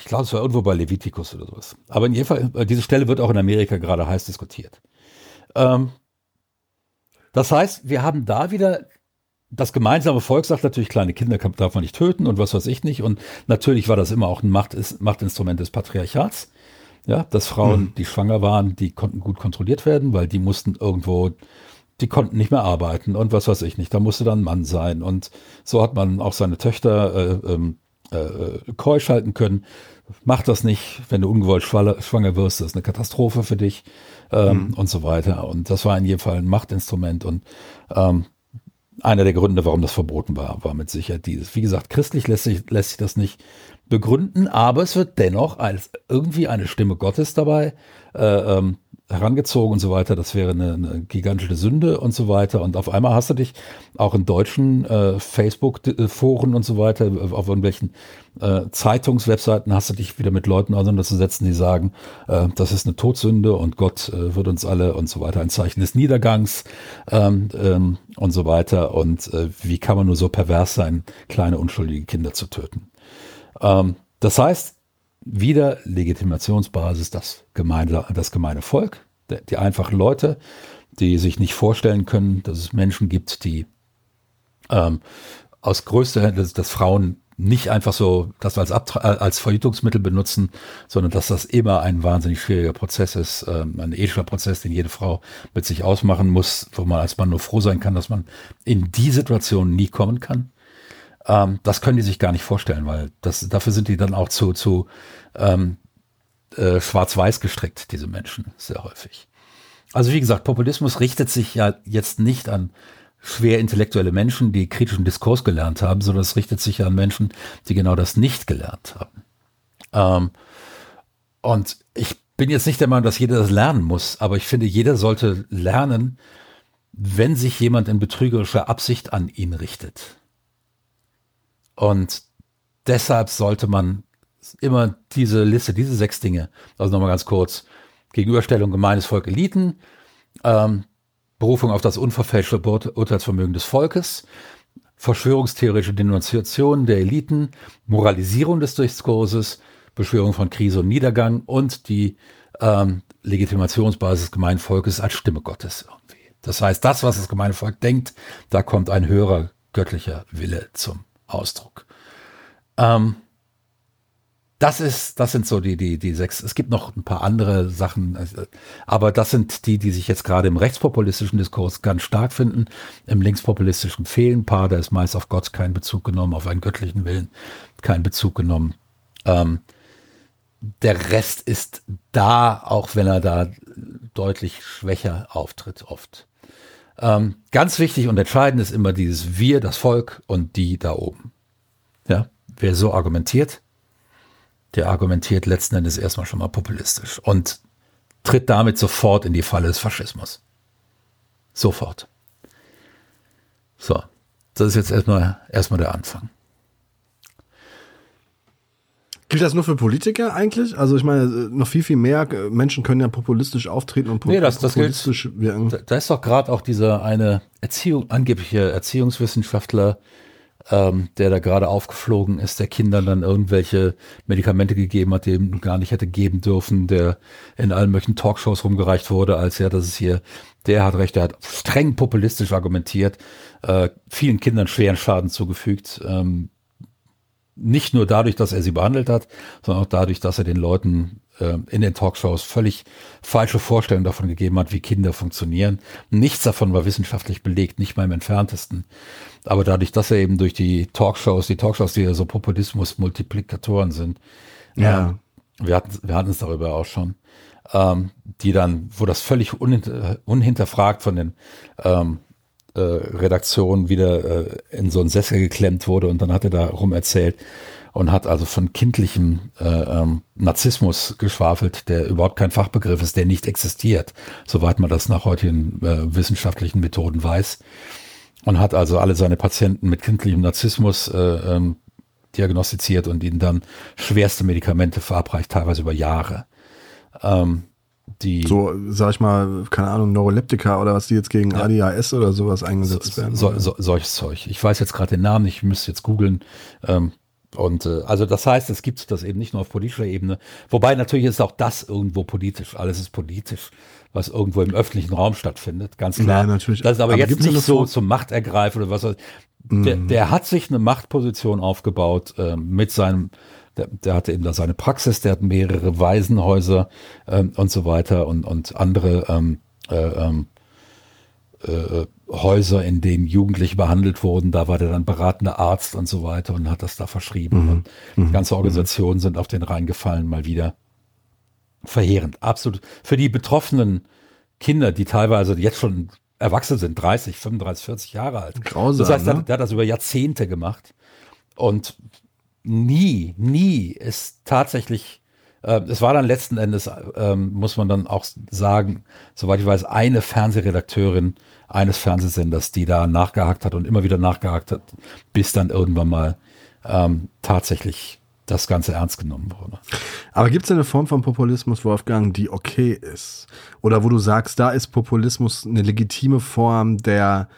Ich glaube, es war irgendwo bei Levitikus oder sowas. Aber in jedem Fall, diese Stelle wird auch in Amerika gerade heiß diskutiert. Ähm, das heißt, wir haben da wieder, das gemeinsame Volk sagt natürlich, kleine Kinder kann, darf man nicht töten und was weiß ich nicht. Und natürlich war das immer auch ein Macht, ist, Machtinstrument des Patriarchats. Ja, dass Frauen, mhm. die schwanger waren, die konnten gut kontrolliert werden, weil die mussten irgendwo, die konnten nicht mehr arbeiten und was weiß ich nicht. Da musste dann ein Mann sein. Und so hat man auch seine Töchter äh, ähm, Äh, keusch halten können. Mach das nicht, wenn du ungewollt schwanger wirst, das ist eine Katastrophe für dich, ähm, mhm. und so weiter. Und das war in jedem Fall ein Machtinstrument und ähm, einer der Gründe, warum das verboten war, war mit Sicherheit dieses. Wie gesagt, christlich lässt sich, lässt sich das nicht begründen, aber es wird dennoch als irgendwie eine Stimme Gottes dabei äh, ähm, herangezogen und so weiter. Das wäre eine, eine gigantische Sünde und so weiter. Und auf einmal hast du dich auch in deutschen äh, Facebook-Foren und so weiter, auf irgendwelchen äh, Zeitungswebseiten hast du dich wieder mit Leuten auseinanderzusetzen, die sagen, äh, das ist eine Todsünde und Gott äh, wird uns alle und so weiter, ein Zeichen des Niedergangs ähm, ähm, und so weiter. Und äh, wie kann man nur so pervers sein, kleine unschuldige Kinder zu töten? Ähm, das heißt, wieder Legitimationsbasis, das gemeine, das gemeine Volk, der, die einfachen Leute, die sich nicht vorstellen können, dass es Menschen gibt, die ähm, aus größter, dass, dass Frauen nicht einfach so das als, als Verhütungsmittel benutzen, sondern dass das immer ein wahnsinnig schwieriger Prozess ist, ähm, ein ethischer Prozess, den jede Frau mit sich ausmachen muss, wo man als Mann nur froh sein kann, dass man in die Situation nie kommen kann. Das können die sich gar nicht vorstellen, weil das, dafür sind die dann auch zu, zu ähm, äh, schwarz-weiß gestrickt, diese Menschen, sehr häufig. Also wie gesagt, Populismus richtet sich ja jetzt nicht an schwer intellektuelle Menschen, die kritischen Diskurs gelernt haben, sondern es richtet sich an Menschen, die genau das nicht gelernt haben. Ähm, und ich bin jetzt nicht der Meinung, dass jeder das lernen muss, aber ich finde, jeder sollte lernen, wenn sich jemand in betrügerischer Absicht an ihn richtet. Und deshalb sollte man immer diese Liste, diese sechs Dinge, also nochmal ganz kurz, Gegenüberstellung gemeines Volk, Eliten, ähm, Berufung auf das unverfälschte Urteilsvermögen des Volkes, verschwörungstheoretische Denunziation der Eliten, Moralisierung des Diskurses, Beschwörung von Krise und Niedergang und die ähm, Legitimationsbasis des gemeinen Volkes als Stimme Gottes irgendwie. Das heißt, das, was das gemeine Volk denkt, da kommt ein höherer göttlicher Wille zum Ausdruck. Ähm, das ist, das sind so die, die, die sechs. Es gibt noch ein paar andere Sachen, aber das sind die, die sich jetzt gerade im rechtspopulistischen Diskurs ganz stark finden. Im linkspopulistischen fehlen ein paar. Da ist meist auf Gott kein Bezug genommen, auf einen göttlichen Willen kein Bezug genommen. Ähm, der Rest ist da, auch wenn er da deutlich schwächer auftritt oft. Ähm, ganz wichtig und entscheidend ist immer dieses Wir, das Volk und die da oben. Ja, wer so argumentiert, der argumentiert letzten Endes erstmal schon mal populistisch und tritt damit sofort in die Falle des Faschismus. Sofort. So, das ist jetzt erstmal, erstmal der Anfang. Gilt das nur für Politiker eigentlich? Also ich meine, noch viel, viel mehr Menschen können ja populistisch auftreten und nee, das, populistisch das wirken. Da, da ist doch gerade auch dieser eine Erziehung, angebliche Erziehungswissenschaftler, Ähm, der da gerade aufgeflogen ist, der Kindern dann irgendwelche Medikamente gegeben hat, die ihm gar nicht hätte geben dürfen, der in allen möglichen Talkshows rumgereicht wurde, als ja, das ist hier, der hat recht, der hat streng populistisch argumentiert, äh, vielen Kindern schweren Schaden zugefügt, ähm, nicht nur dadurch, dass er sie behandelt hat, sondern auch dadurch, dass er den Leuten äh, in den Talkshows völlig falsche Vorstellungen davon gegeben hat, wie Kinder funktionieren. Nichts davon war wissenschaftlich belegt, nicht mal im entferntesten. Aber dadurch, dass er eben durch die Talkshows, die Talkshows, die ja so Populismus-Multiplikatoren sind, ja. ähm, wir hatten wir hatten es darüber auch schon, ähm, die dann, wo das völlig unhinter, unhinterfragt von den ähm, äh, Redaktionen wieder äh, in so einen Sessel geklemmt wurde und dann hat er da rum erzählt und hat also von kindlichem äh, ähm, Narzissmus geschwafelt, der überhaupt kein Fachbegriff ist, der nicht existiert, soweit man das nach heutigen äh, wissenschaftlichen Methoden weiß. Und hat also alle seine Patienten mit kindlichem Narzissmus äh, ähm, diagnostiziert und ihnen dann schwerste Medikamente verabreicht, teilweise über Jahre. Ähm, die so, sag ich mal, keine Ahnung, Neuroleptika oder was die jetzt gegen ja. A D H S oder sowas eingesetzt so, werden. So, so, solches Zeug. Ich weiß jetzt gerade den Namen nicht, ich müsste jetzt googeln. Ähm, und äh, also das heißt, es gibt das eben nicht nur auf politischer Ebene. Wobei natürlich ist auch das irgendwo politisch. Alles ist politisch, was irgendwo im öffentlichen Raum stattfindet, ganz klar. Ja, natürlich. Das ist aber, aber jetzt nicht so zum Machtergreifen oder was. Der, mm. der hat sich eine Machtposition aufgebaut äh, mit seinem, der, der hatte eben da seine Praxis, der hat mehrere Waisenhäuser ähm, und so weiter und, und andere ähm, äh, äh, Häuser, in denen Jugendliche behandelt wurden. Da war der dann beratender Arzt und so weiter und hat das da verschrieben. Mm. Und mm. die ganze Organisation mm. sind auf den reingefallen mal wieder. Verheerend, absolut. Für die betroffenen Kinder, die teilweise jetzt schon erwachsen sind, dreißig, fünfunddreißig, vierzig Jahre alt. Grausam, das heißt, ne? der, der hat das über Jahrzehnte gemacht. Und nie, nie ist tatsächlich, äh, es war dann letzten Endes, äh, muss man dann auch sagen, soweit ich weiß, eine Fernsehredakteurin eines Fernsehsenders, die da nachgehakt hat und immer wieder nachgehakt hat, bis dann irgendwann mal ähm, tatsächlich das Ganze ernst genommen wurde. Aber gibt es eine Form von Populismus, Wolfgang, die okay ist? Oder wo du sagst, da ist Populismus eine legitime Form der,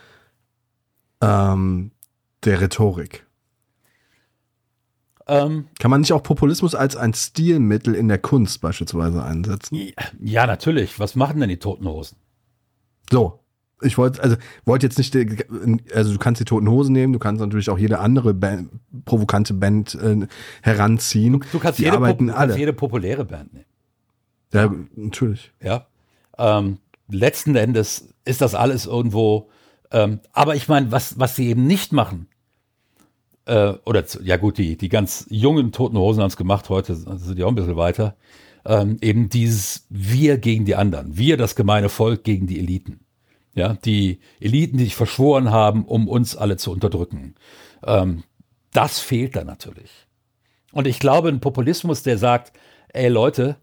ähm, der Rhetorik? Ähm, Kann man nicht auch Populismus als ein Stilmittel in der Kunst beispielsweise einsetzen? Ja, natürlich. Was machen denn die Toten Hosen? So. Ich wollte, also wollte jetzt nicht, also du kannst die Toten Hosen nehmen, du kannst natürlich auch jede andere Band, provokante Band äh, heranziehen. Du, du, kannst, jede arbeiten du alle. kannst jede populäre Band nehmen. Ja, natürlich. Ja. Ähm, letzten Endes ist das alles irgendwo, ähm, aber ich meine, was, was sie eben nicht machen, äh, oder ja gut, die, die ganz jungen Toten Hosen haben es gemacht, heute sind die auch ein bisschen weiter, ähm, eben dieses Wir gegen die anderen, wir das gemeine Volk gegen die Eliten. Ja, die Eliten, die sich verschworen haben, um uns alle zu unterdrücken. Ähm, das fehlt da natürlich. Und ich glaube, ein Populismus, der sagt, ey Leute,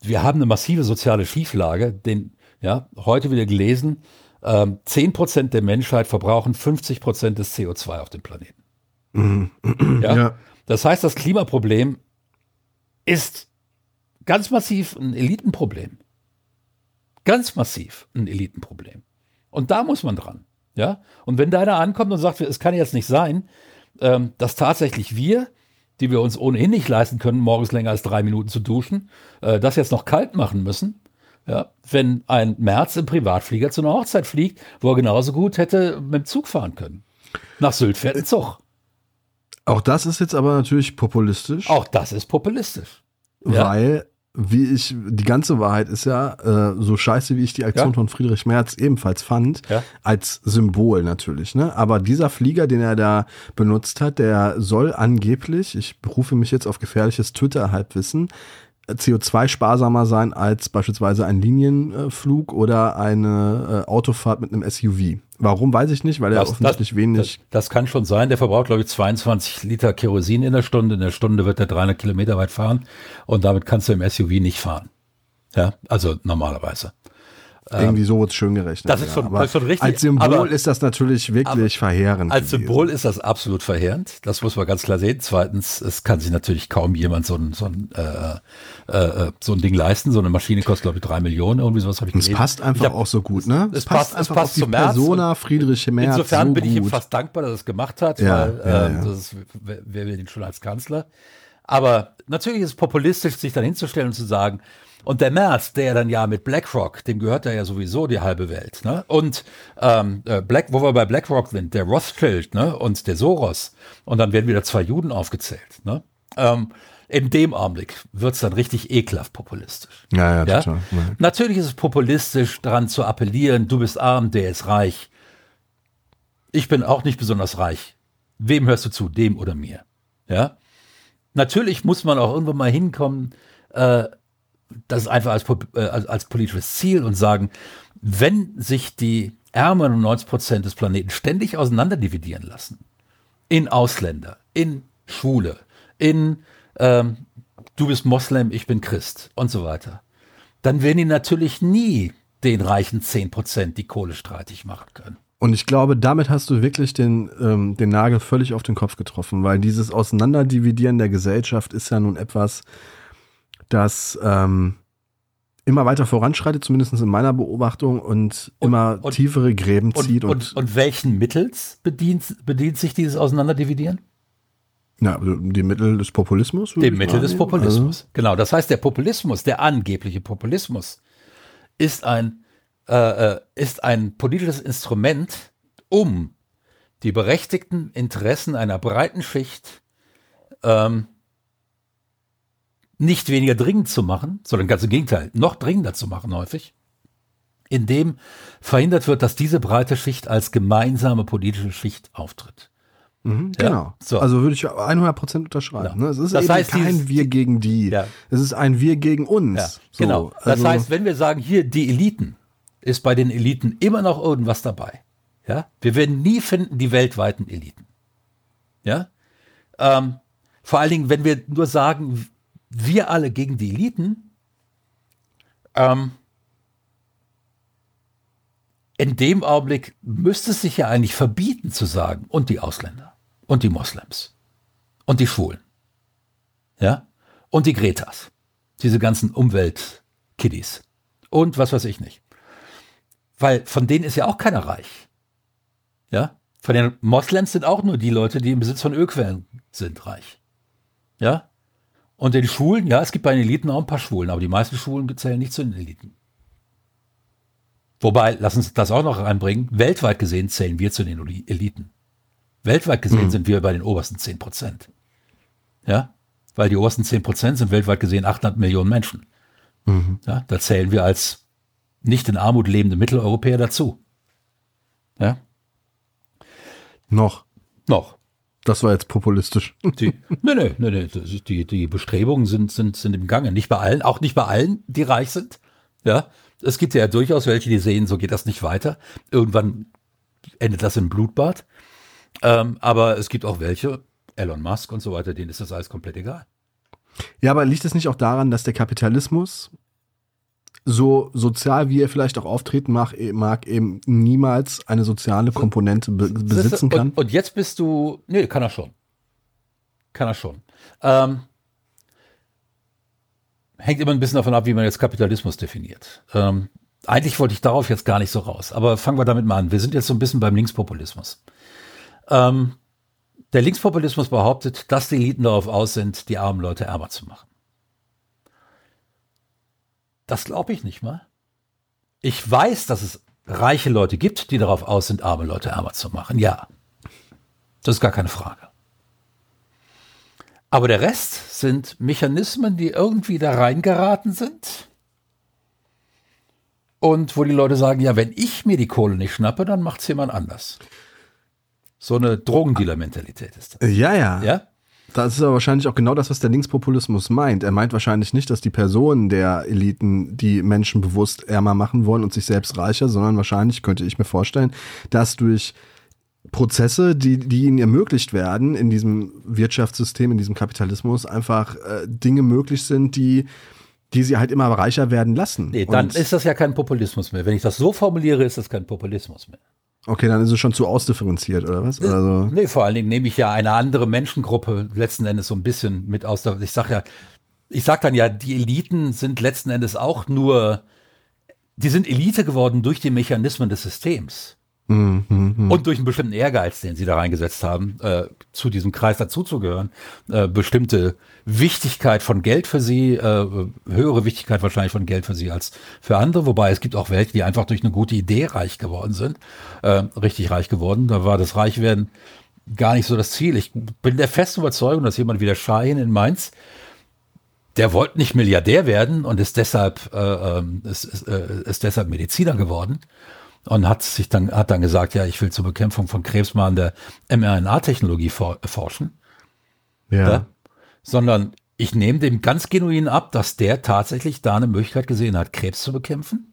wir haben eine massive soziale Schieflage, den, ja, heute wieder gelesen, ähm, zehn Prozent der Menschheit verbrauchen fünfzig Prozent des C O zwei auf dem Planeten. Mhm. Ja? Ja. Das heißt, das Klimaproblem ist ganz massiv ein Elitenproblem. Ganz massiv ein Elitenproblem. Und da muss man dran. Ja? Und wenn da einer ankommt und sagt, es kann jetzt nicht sein, ähm, dass tatsächlich wir, die wir uns ohnehin nicht leisten können, morgens länger als drei Minuten zu duschen, äh, das jetzt noch kalt machen müssen, ja? Wenn ein Merz im Privatflieger zu einer Hochzeit fliegt, wo er genauso gut hätte mit dem Zug fahren können. Nach Sylt fährt ein Zug. Auch das ist jetzt aber natürlich populistisch. Auch das ist populistisch. Ja? Weil... Wie ich, die ganze Wahrheit ist ja, äh, so scheiße, wie ich die Aktion ja. von Friedrich Merz ebenfalls fand, ja. als Symbol natürlich, ne? Aber dieser Flieger, den er da benutzt hat, der soll angeblich, ich berufe mich jetzt auf gefährliches Twitter-Halbwissen, C O zwei sparsamer sein als beispielsweise ein Linienflug oder eine äh, Autofahrt mit einem S U V. Warum, weiß ich nicht, weil er offensichtlich wenig... Das, das kann schon sein. Der verbraucht, glaube ich, zweiundzwanzig Liter Kerosin in der Stunde. In der Stunde wird er dreihundert Kilometer weit fahren und damit kannst du im S U V nicht fahren. Ja, also normalerweise. Irgendwie so wird es schön gerechnet. Das ist schon, ja. das ist schon richtig. Als Symbol aber, ist das natürlich wirklich verheerend. Als Symbol gewesen. Ist das absolut verheerend. Das muss man ganz klar sehen. Zweitens, es kann sich natürlich kaum jemand so ein, so ein, äh, äh, so ein Ding leisten. So eine Maschine kostet, glaube ich, drei Millionen. Irgendwie sowas habe ich gelesen. Es passt einfach hab, auch so gut, ne? Es, es passt, passt einfach es passt auf die Persona Friedrich Merz. Insofern so bin ich ihm fast dankbar, dass er es gemacht hat. Ja, weil, ja, äh, ja. Das wäre wär ihn schon als Kanzler. Aber natürlich ist es populistisch, sich dann hinzustellen und zu sagen, und der Merz, der dann ja mit Blackrock, dem gehört ja sowieso die halbe Welt, ne? Und ähm, Black, wo wir bei Blackrock sind, der Rothschild, ne? Und der Soros. Und dann werden wieder zwei Juden aufgezählt, ne? Ähm, in dem Augenblick wird's dann richtig ekelhaft populistisch. Ja, ja, ja? Total. Ja. Natürlich ist es populistisch, daran zu appellieren, du bist arm, der ist reich. Ich bin auch nicht besonders reich. Wem hörst du zu, dem oder mir? Ja. Natürlich muss man auch irgendwann mal hinkommen, äh, das ist einfach als, als, als politisches Ziel und sagen, wenn sich die Ärmeren und neunzig Prozent des Planeten ständig auseinanderdividieren lassen, in Ausländer, in Schwule, in ähm, du bist Moslem, ich bin Christ und so weiter, dann werden die natürlich nie den reichen zehn Prozent die Kohle streitig machen können. Und ich glaube, damit hast du wirklich den, ähm, den Nagel völlig auf den Kopf getroffen, weil dieses Auseinanderdividieren der Gesellschaft ist ja nun etwas, das ähm, immer weiter voranschreitet, zumindest in meiner Beobachtung, und, und immer und, tiefere Gräben und, zieht. Und, und, und welchen Mittels bedient, bedient sich dieses Auseinanderdividieren? Na, die Mittel des Populismus. Die Mittel des Populismus, also. Genau. Das heißt, der Populismus, der angebliche Populismus, ist ein, äh, ist ein politisches Instrument, um die berechtigten Interessen einer breiten Schicht ähm, nicht weniger dringend zu machen, sondern ganz im Gegenteil, noch dringender zu machen häufig, indem verhindert wird, dass diese breite Schicht als gemeinsame politische Schicht auftritt. Mhm, ja? Genau. So. Also würde ich hundert Prozent unterschreiben. Ja. Ne? Es ist das eben heißt, kein dieses, Wir gegen die. Ja. Es ist ein Wir gegen uns. Ja, so, genau. Das also, heißt, wenn wir sagen, hier die Eliten, ist bei den Eliten immer noch irgendwas dabei. Ja? Wir werden nie finden die weltweiten Eliten. Ja? Ähm, vor allen Dingen, wenn wir nur sagen, wir alle gegen die Eliten, ähm, in dem Augenblick müsste es sich ja eigentlich verbieten zu sagen, und die Ausländer, und die Moslems, und die Schwulen, ja, und die Gretas, diese ganzen Umweltkiddies, und was weiß ich nicht. Weil von denen ist ja auch keiner reich, ja. Von den Moslems sind auch nur die Leute, die im Besitz von Ölquellen sind, reich, ja. Und den Schwulen, ja, es gibt bei den Eliten auch ein paar Schwulen, aber die meisten Schwulen zählen nicht zu den Eliten. Wobei, lass uns das auch noch reinbringen, weltweit gesehen zählen wir zu den Eliten. Weltweit gesehen mhm. sind wir bei den obersten zehn Prozent. Ja, weil die obersten zehn Prozent sind weltweit gesehen achthundert Millionen Menschen. Mhm. Ja, da zählen wir als nicht in Armut lebende Mitteleuropäer dazu. Ja. Noch. Noch. Das war jetzt populistisch. Die, nee, nee, nee, nee. Die, die Bestrebungen sind, sind, sind im Gange. Nicht bei allen, auch nicht bei allen, die reich sind. Ja, Es gibt ja durchaus welche, die sehen, so geht das nicht weiter. Irgendwann endet das im Blutbad. Ähm, aber es gibt auch welche, Elon Musk und so weiter, denen ist das alles komplett egal. Ja, aber liegt es nicht auch daran, dass der Kapitalismus, so sozial wie er vielleicht auch auftreten mag, mag eben niemals eine soziale Komponente be- besitzen kann? Und, und jetzt bist du, nee, kann er schon. Kann er schon. Ähm, hängt immer ein bisschen davon ab, wie man jetzt Kapitalismus definiert. Ähm, eigentlich wollte ich darauf jetzt gar nicht so raus, aber fangen wir damit mal an. Wir sind jetzt so ein bisschen beim Linkspopulismus. Ähm, der Linkspopulismus behauptet, dass die Eliten darauf aus sind, die armen Leute ärmer zu machen. Das glaube ich nicht mal. Ich weiß, dass es reiche Leute gibt, die darauf aus sind, arme Leute ärmer zu machen. Ja, das ist gar keine Frage. Aber der Rest sind Mechanismen, die irgendwie da reingeraten sind und wo die Leute sagen, ja, wenn ich mir die Kohle nicht schnappe, dann macht es jemand anders. So eine Drogendealer-Mentalität ist das. Ja, ja. Ja? Das ist ja wahrscheinlich auch genau das, was der Linkspopulismus meint. Er meint wahrscheinlich nicht, dass die Personen der Eliten die Menschen bewusst ärmer machen wollen und sich selbst reicher, sondern wahrscheinlich, könnte ich mir vorstellen, dass durch Prozesse, die, die ihnen ermöglicht werden in diesem Wirtschaftssystem, in diesem Kapitalismus, einfach äh, Dinge möglich sind, die, die sie halt immer reicher werden lassen. Nee, dann und ist das ja kein Populismus mehr. Wenn ich das so formuliere, ist das kein Populismus mehr. Okay, dann ist es schon zu ausdifferenziert, oder was? Also nee, vor allen Dingen nehme ich ja eine andere Menschengruppe letzten Endes so ein bisschen mit aus. Ich sage ja, ich sag dann ja, die Eliten sind letzten Endes auch nur, die sind Elite geworden durch die Mechanismen des Systems. Mhm, mh, mh. Und durch einen bestimmten Ehrgeiz, den sie da reingesetzt haben, äh, zu diesem Kreis dazuzugehören. Äh, bestimmte Wichtigkeit von Geld für sie, äh, höhere Wichtigkeit wahrscheinlich von Geld für sie als für andere. Wobei es gibt auch welche, die einfach durch eine gute Idee reich geworden sind, äh, richtig reich geworden. Da war das Reichwerden gar nicht so das Ziel. Ich bin der festen Überzeugung, dass jemand wie der Sahin in Mainz, der wollte nicht Milliardär werden und ist deshalb, äh, ist, ist, äh, ist deshalb Mediziner geworden. Und hat sich dann, hat dann gesagt, ja, ich will zur Bekämpfung von Krebs mal an der em R N A-Technologie for- forschen. Ja. Ja. Sondern ich nehme dem ganz genuin ab, dass der tatsächlich da eine Möglichkeit gesehen hat, Krebs zu bekämpfen.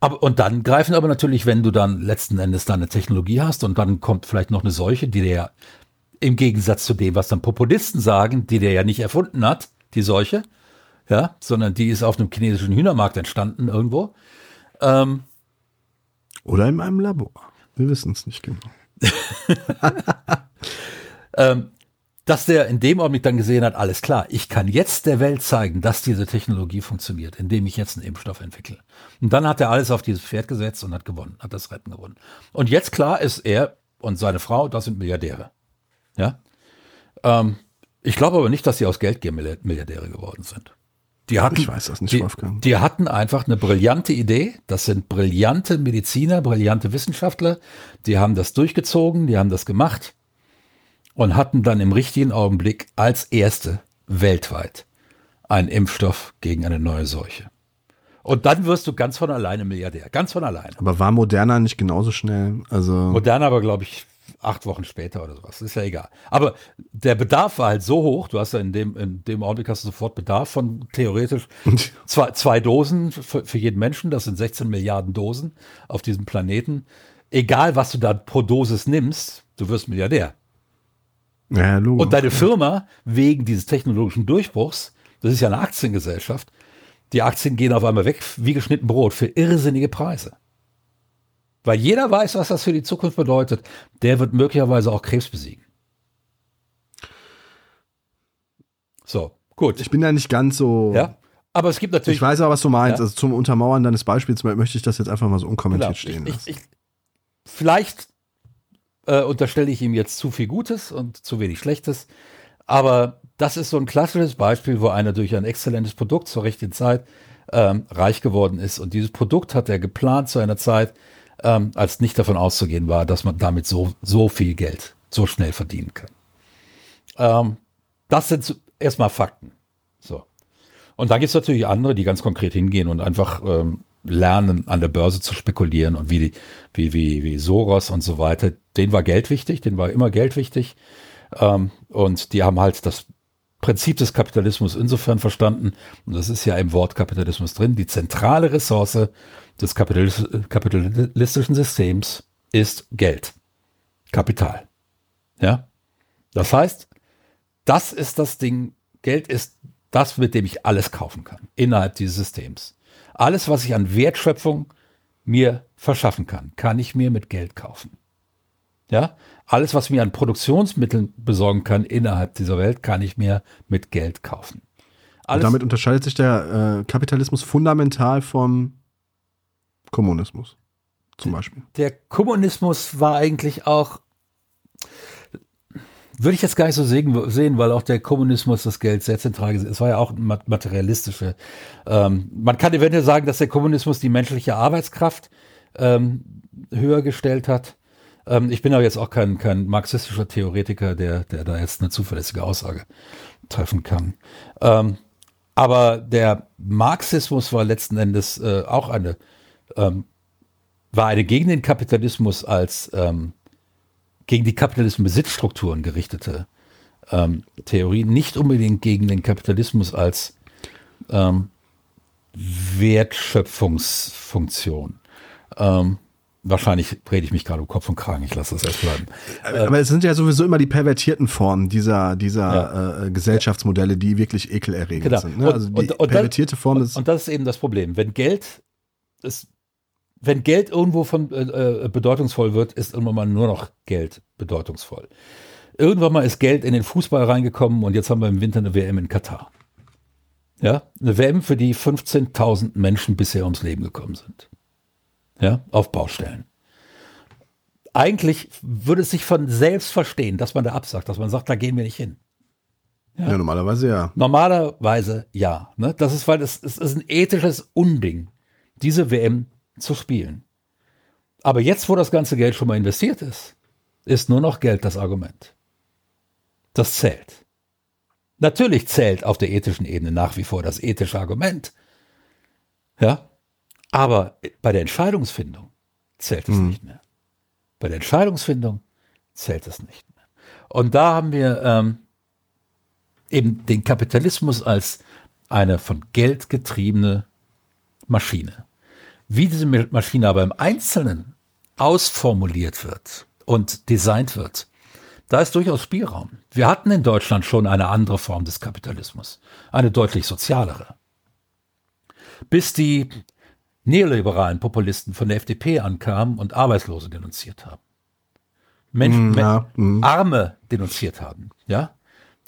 Aber, und dann greifen aber natürlich, wenn du dann letzten Endes da eine Technologie hast und dann kommt vielleicht noch eine Seuche, die der ja im Gegensatz zu dem, was dann Populisten sagen, die der ja nicht erfunden hat, die Seuche, ja, sondern die ist auf einem chinesischen Hühnermarkt entstanden irgendwo. Ähm, Oder in einem Labor. Wir wissen es nicht genau. ähm, dass der in dem Augenblick dann gesehen hat, alles klar, ich kann jetzt der Welt zeigen, dass diese Technologie funktioniert, indem ich jetzt einen Impfstoff entwickle. Und dann hat er alles auf dieses Pferd gesetzt und hat gewonnen, hat das Rennen gewonnen. Und jetzt klar ist er und seine Frau, das sind Milliardäre. Ja? Ähm, ich glaube aber nicht, dass sie aus Geldgier Milliardäre geworden sind. Die hatten, ich weiß das nicht, die, Wolfgang. Die hatten einfach eine brillante Idee. Das sind brillante Mediziner, brillante Wissenschaftler. Die haben das durchgezogen, die haben das gemacht und hatten dann im richtigen Augenblick als erste weltweit einen Impfstoff gegen eine neue Seuche. Und dann wirst du ganz von alleine Milliardär, ganz von alleine. Aber war Moderna nicht genauso schnell? Also Moderna war, glaube ich, acht Wochen später oder sowas, ist ja egal. Aber der Bedarf war halt so hoch, du hast ja in dem, in dem Augenblick hast du sofort Bedarf von theoretisch zwei, zwei Dosen für, für jeden Menschen, das sind sechzehn Milliarden Dosen auf diesem Planeten. Egal, was du da pro Dosis nimmst, du wirst Milliardär. Ja, logisch. Und deine Firma, wegen dieses technologischen Durchbruchs, das ist ja eine Aktiengesellschaft, die Aktien gehen auf einmal weg wie geschnitten Brot für irrsinnige Preise. Weil jeder weiß, was das für die Zukunft bedeutet. Der wird möglicherweise auch Krebs besiegen. So, gut. Ich bin da nicht ganz so. Ja, aber es gibt natürlich. Ich weiß auch, was du meinst. Ja? Also zum Untermauern deines Beispiels möchte ich das jetzt einfach mal so unkommentiert stehen lassen. Ich, ich, ich, vielleicht äh, unterstelle ich ihm jetzt zu viel Gutes und zu wenig Schlechtes. Aber das ist so ein klassisches Beispiel, wo einer durch ein exzellentes Produkt zur richtigen Zeit ähm, reich geworden ist. Und dieses Produkt hat er geplant zu einer Zeit, Ähm, als nicht davon auszugehen war, dass man damit so, so viel Geld so schnell verdienen kann. Ähm, das sind erstmal Fakten. So. Und dann gibt es natürlich andere, die ganz konkret hingehen und einfach ähm, lernen, an der Börse zu spekulieren und wie, die, wie, wie, wie Soros und so weiter. Denen war Geld wichtig, denen war immer Geld wichtig. Ähm, und die haben halt das Prinzip des Kapitalismus insofern verstanden, und das ist ja im Wort Kapitalismus drin, die zentrale Ressource des Kapitalis kapitalistischen Systems ist Geld. Kapital. Ja? Das heißt, das ist das Ding, Geld ist das, mit dem ich alles kaufen kann, innerhalb dieses Systems. Alles, was ich an Wertschöpfung mir verschaffen kann, kann ich mir mit Geld kaufen. Ja? Alles, was mir an Produktionsmitteln besorgen kann innerhalb dieser Welt, kann ich mir mit Geld kaufen. Alles. Und damit unterscheidet sich der äh, Kapitalismus fundamental vom Kommunismus zum Beispiel. Der Kommunismus war eigentlich auch, würde ich jetzt gar nicht so sehen, weil auch der Kommunismus das Geld sehr zentral gesetzt hat. Es war ja auch materialistische. Ähm, man kann eventuell sagen, dass der Kommunismus die menschliche Arbeitskraft ähm, höher gestellt hat. Ähm, ich bin aber jetzt auch kein, kein marxistischer Theoretiker, der, der da jetzt eine zuverlässige Aussage treffen kann. Ähm, aber der Marxismus war letzten Endes äh, auch eine, ähm, war eine gegen den Kapitalismus als ähm, gegen die kapitalistischen Besitzstrukturen gerichtete ähm, Theorie, nicht unbedingt gegen den Kapitalismus als ähm, Wertschöpfungsfunktion. Ähm, wahrscheinlich rede ich mich gerade um Kopf und Kragen, ich lasse das erst bleiben. Ähm, Aber es sind ja sowieso immer die pervertierten Formen dieser, dieser ja. äh, Gesellschaftsmodelle, die wirklich ekelerregend genau. sind. Ne? Und, also die und, und pervertierte Form ist. Und das ist eben das Problem. Wenn Geld ist. Wenn Geld irgendwo von äh, bedeutungsvoll wird, ist irgendwann mal nur noch Geld bedeutungsvoll. Irgendwann mal ist Geld in den Fußball reingekommen und jetzt haben wir im Winter eine W M in Katar. Ja, eine W M, für die fünfzehntausend Menschen bisher ums Leben gekommen sind. Ja, auf Baustellen. Eigentlich würde es sich von selbst verstehen, dass man da absagt, dass man sagt, da gehen wir nicht hin. Ja, ja normalerweise ja. Normalerweise ja. Ne? Das ist, weil es ist ein ethisches Unding, diese W M zu spielen. Aber jetzt, wo das ganze Geld schon mal investiert ist, ist nur noch Geld das Argument. Das zählt. Natürlich zählt auf der ethischen Ebene nach wie vor das ethische Argument. Ja? Aber bei der Entscheidungsfindung zählt es mhm. nicht mehr. Bei der Entscheidungsfindung zählt es nicht mehr. Und da haben wir ähm, eben den Kapitalismus als eine von Geld getriebene Maschine. Wie diese Maschine aber im Einzelnen ausformuliert wird und designt wird, da ist durchaus Spielraum. Wir hatten in Deutschland schon eine andere Form des Kapitalismus, eine deutlich sozialere. Bis die neoliberalen Populisten von der F D P ankamen und Arbeitslose denunziert haben. Menschen, ja, Men- Arme denunziert haben. Ja?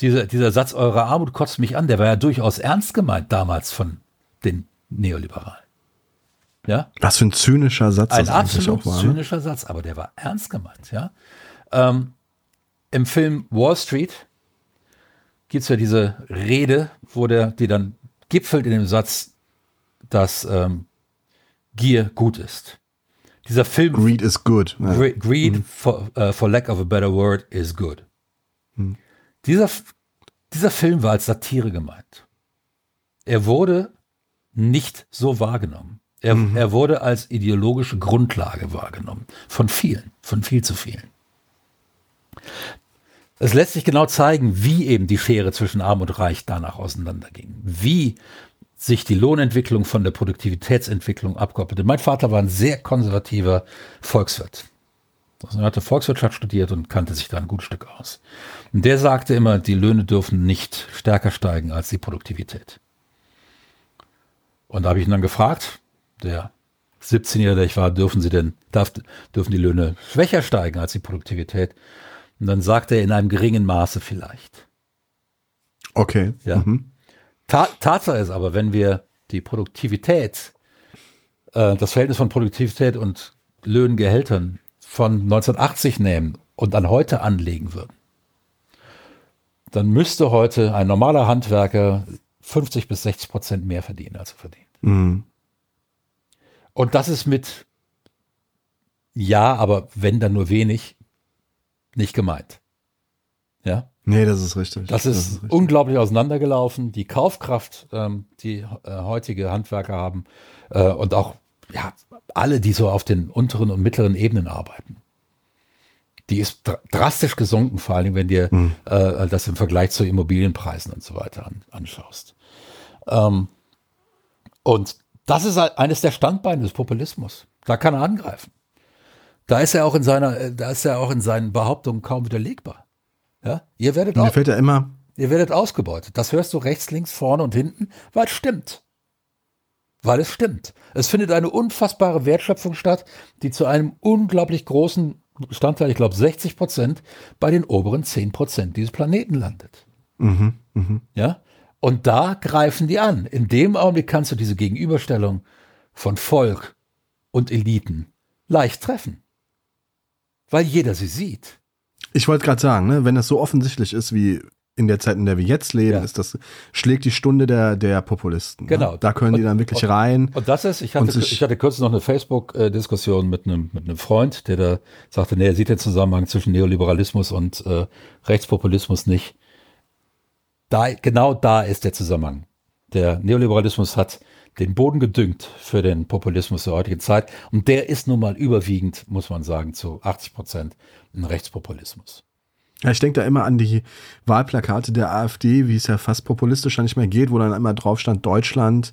Dieser, dieser Satz, eure Armut kotzt mich an, der war ja durchaus ernst gemeint damals von den Neoliberalen. Ja? Was für ein zynischer Satz das eigentlich auch war. Ein absolut zynischer Satz, aber der war ernst gemeint. Ja? Ähm, im Film Wall Street gibt es ja diese Rede, wo der, die dann gipfelt in dem Satz, dass ähm, Gier gut ist. Dieser Film Greed is good. Ja. Gre- Greed, mhm. for, uh, for lack of a better word, is good. Mhm. Dieser, dieser Film war als Satire gemeint. Er wurde nicht so wahrgenommen. Er, mhm. er wurde als ideologische Grundlage wahrgenommen. Von vielen, von viel zu vielen. Es lässt sich genau zeigen, wie eben die Schere zwischen Arm und Reich danach auseinanderging. Wie sich die Lohnentwicklung von der Produktivitätsentwicklung abkoppelte. Mein Vater war ein sehr konservativer Volkswirt. Also er hatte Volkswirtschaft studiert und kannte sich da ein gutes Stück aus. Und der sagte immer, die Löhne dürfen nicht stärker steigen als die Produktivität. Und da habe ich ihn dann gefragt, der siebzehnjährige, der ich war, dürfen sie denn, darf, dürfen die Löhne schwächer steigen als die Produktivität? Und dann sagt er, in einem geringen Maße vielleicht. Okay. Ja. Mhm. Ta- Tatsache ist aber, wenn wir die Produktivität, äh, das Verhältnis von Produktivität und Löhnen, Gehältern von neunzehnhundertachtzig nehmen und an heute anlegen würden, dann müsste heute ein normaler Handwerker fünfzig bis sechzig Prozent mehr verdienen, als er verdient. Mhm. Und das ist mit, ja, aber wenn, dann nur wenig, nicht gemeint. Ja? Nee, das ist richtig. Das ist, das ist richtig. Unglaublich auseinandergelaufen. Die Kaufkraft, ähm, die äh, heutige Handwerker haben äh, und auch ja, alle, die so auf den unteren und mittleren Ebenen arbeiten, die ist dr- drastisch gesunken, vor allem wenn dir mhm. äh, das im Vergleich zu Immobilienpreisen und so weiter an, anschaust. Ähm, und das ist eines der Standbeine des Populismus. Da kann er angreifen. Da ist er auch in seiner, da ist er auch in seinen Behauptungen kaum widerlegbar. Ja? Ihr werdet auch, fällt ja immer. Ihr werdet ausgebeutet. Das hörst du rechts, links, vorne und hinten, weil es stimmt. Weil es stimmt. Es findet eine unfassbare Wertschöpfung statt, die zu einem unglaublich großen Bestandteil, ich glaube sechzig Prozent, bei den oberen zehn Prozent dieses Planeten landet. Mhm, mh. Ja? Und da greifen die an. In dem Augenblick kannst du diese Gegenüberstellung von Volk und Eliten leicht treffen. Weil jeder sie sieht. Ich wollte gerade sagen, ne, wenn das so offensichtlich ist wie in der Zeit, in der wir jetzt leben, ja. ist das, schlägt die Stunde der, der Populisten. Genau. Ne? Da können und, die dann wirklich und, rein. Und das ist, ich hatte, ich hatte kürzlich noch eine Facebook-Diskussion mit einem, mit einem Freund, der da sagte, nee, er sieht den Zusammenhang zwischen Neoliberalismus und äh, Rechtspopulismus nicht. Da, genau da ist der Zusammenhang. Der Neoliberalismus hat den Boden gedüngt für den Populismus der heutigen Zeit. Und der ist nun mal überwiegend, muss man sagen, zu achtzig Prozent ein Rechtspopulismus. Ja, ich denke da immer an die Wahlplakate der A f D, wie es ja fast populistisch nicht mehr geht, wo dann immer drauf stand, Deutschland,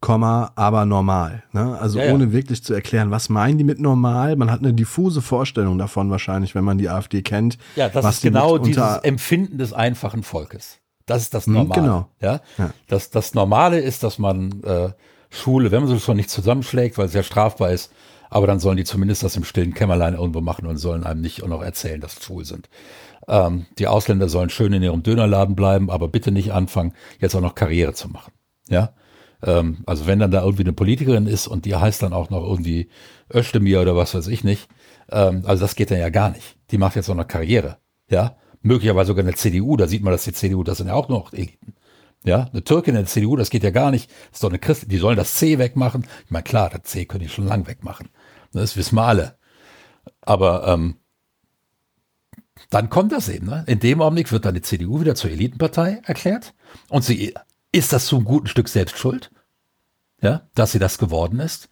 aber normal. Ne? Also ja, ja. ohne wirklich zu erklären, was meinen die mit normal? Man hat eine diffuse Vorstellung davon wahrscheinlich, wenn man die A f D kennt. Ja, das was ist die genau dieses Empfinden des einfachen Volkes. Das ist das Normale. Genau. Ja? Ja. Das, das Normale ist, dass man äh, Schule, wenn man sie schon nicht zusammenschlägt, weil es ja strafbar ist, aber dann sollen die zumindest das im stillen Kämmerlein irgendwo machen und sollen einem nicht auch noch erzählen, dass sie schwul sind. Ähm, die Ausländer sollen schön in ihrem Dönerladen bleiben, aber bitte nicht anfangen, jetzt auch noch Karriere zu machen. Ja, ähm, also wenn dann da irgendwie eine Politikerin ist und die heißt dann auch noch irgendwie Özdemir oder was weiß ich nicht, ähm, also das geht dann ja gar nicht. Die macht jetzt auch noch Karriere, ja. Möglicherweise sogar eine C D U, da sieht man, dass die C D U, das sind ja auch noch Eliten. Ja, eine Türkin in der C D U, das geht ja gar nicht. Das ist doch eine Christin, die sollen das C wegmachen. Ich meine, klar, das C können die schon lang wegmachen. Das wissen wir alle. Aber ähm, dann kommt das eben. Ne? In dem Augenblick wird dann die C D U wieder zur Elitenpartei erklärt. Und sie ist das zu einem guten Stück selbst schuld, ja, dass sie das geworden ist.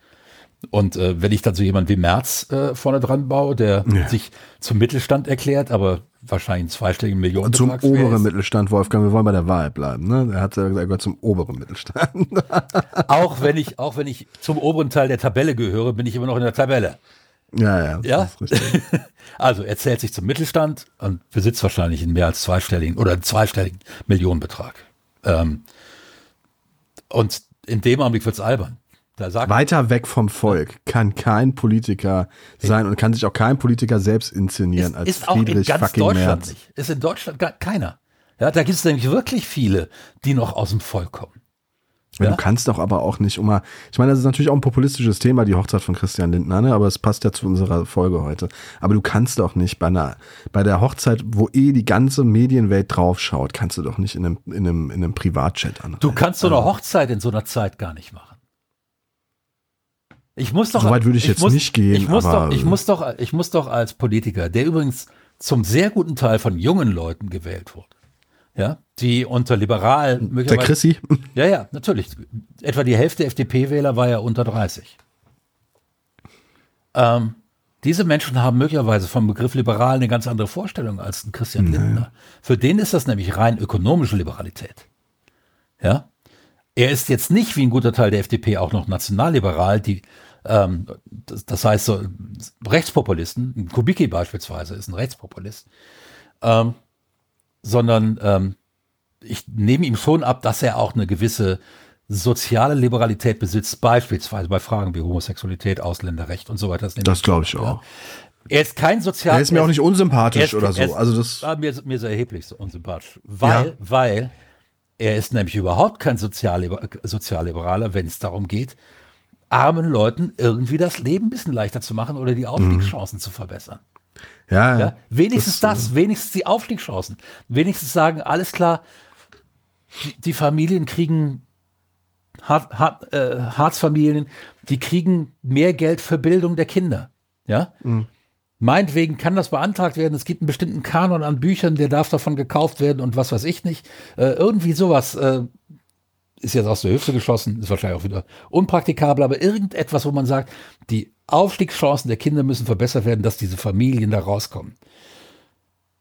Und äh, wenn ich dann so jemanden wie Merz äh, vorne dran baue, der ja. sich zum Mittelstand erklärt, aber wahrscheinlich einen zweistelligen Millionen. Zum oberen Mittelstand, Wolfgang, wir wollen bei der Wahl bleiben. Ne? Er hat ja gesagt, er gehört zum oberen Mittelstand. auch, wenn ich, auch wenn ich zum oberen Teil der Tabelle gehöre, bin ich immer noch in der Tabelle. Ja, ja. ja? Das ist richtig. Also er zählt sich zum Mittelstand und besitzt wahrscheinlich einen mehr als zweistelligen oder einen zweistelligen Millionenbetrag. Ähm, und in dem Augenblick wird es albern. Sagt, weiter weg vom Volk kann kein Politiker sein und kann sich auch kein Politiker selbst inszenieren ist, als ist Friedrich auch in ganz fucking Merz. Nicht. Ist in Deutschland gar keiner. Ja, da gibt es nämlich wirklich viele, die noch aus dem Volk kommen. Ja? Du kannst doch aber auch nicht immer, ich meine, das ist natürlich auch ein populistisches Thema, die Hochzeit von Christian Lindner, ne? Aber es passt ja zu unserer Folge heute. Aber du kannst doch nicht bei einer, bei der Hochzeit, wo eh die ganze Medienwelt draufschaut, kannst du doch nicht in einem, in einem, in einem Privatchat anreiten. Du kannst so eine Hochzeit in so einer Zeit gar nicht machen. Ich muss doch, so weit würde ich, ich jetzt muss, nicht gehen. Ich muss, aber doch, ich, muss doch, ich muss doch als Politiker, der übrigens zum sehr guten Teil von jungen Leuten gewählt wurde, ja, die unter liberal möglicherweise. Der Chrissy? Ja, ja, natürlich. Etwa die Hälfte der F D P-Wähler war ja unter dreißig. Ähm, diese Menschen haben möglicherweise vom Begriff liberal eine ganz andere Vorstellung als ein Christian Lindner. Naja. Für den ist das nämlich rein ökonomische Liberalität. Ja. Er ist jetzt nicht wie ein guter Teil der F D P auch noch nationalliberal, die, ähm, das, das heißt so Rechtspopulisten, Kubicki beispielsweise ist ein Rechtspopulist, ähm, sondern ähm, ich nehme ihm schon ab, dass er auch eine gewisse soziale Liberalität besitzt, beispielsweise bei Fragen wie Homosexualität, Ausländerrecht und so weiter. Das, das glaube ich auch. Er ist kein Sozial... Er ist mir auch nicht unsympathisch ist, oder so. Ist, also das war mir, mir sehr erheblich so unsympathisch, weil, ja. weil er ist nämlich überhaupt kein Sozialliber- Sozialliberaler, wenn es darum geht, armen Leuten irgendwie das Leben ein bisschen leichter zu machen oder die Aufstiegschancen mhm. zu verbessern. Ja, ja, wenigstens das, das, wenigstens die Aufstiegschancen. Wenigstens sagen, alles klar, die, die Familien kriegen, Hart, Hart, äh, Harzfamilien, die kriegen mehr Geld für Bildung der Kinder. Ja? Mhm. Meinetwegen kann das beantragt werden, es gibt einen bestimmten Kanon an Büchern, der darf davon gekauft werden und was weiß ich nicht. Äh, irgendwie sowas äh, ist jetzt aus der Hüfte geschossen, ist wahrscheinlich auch wieder unpraktikabel, aber irgendetwas, wo man sagt, die Aufstiegschancen der Kinder müssen verbessert werden, dass diese Familien da rauskommen.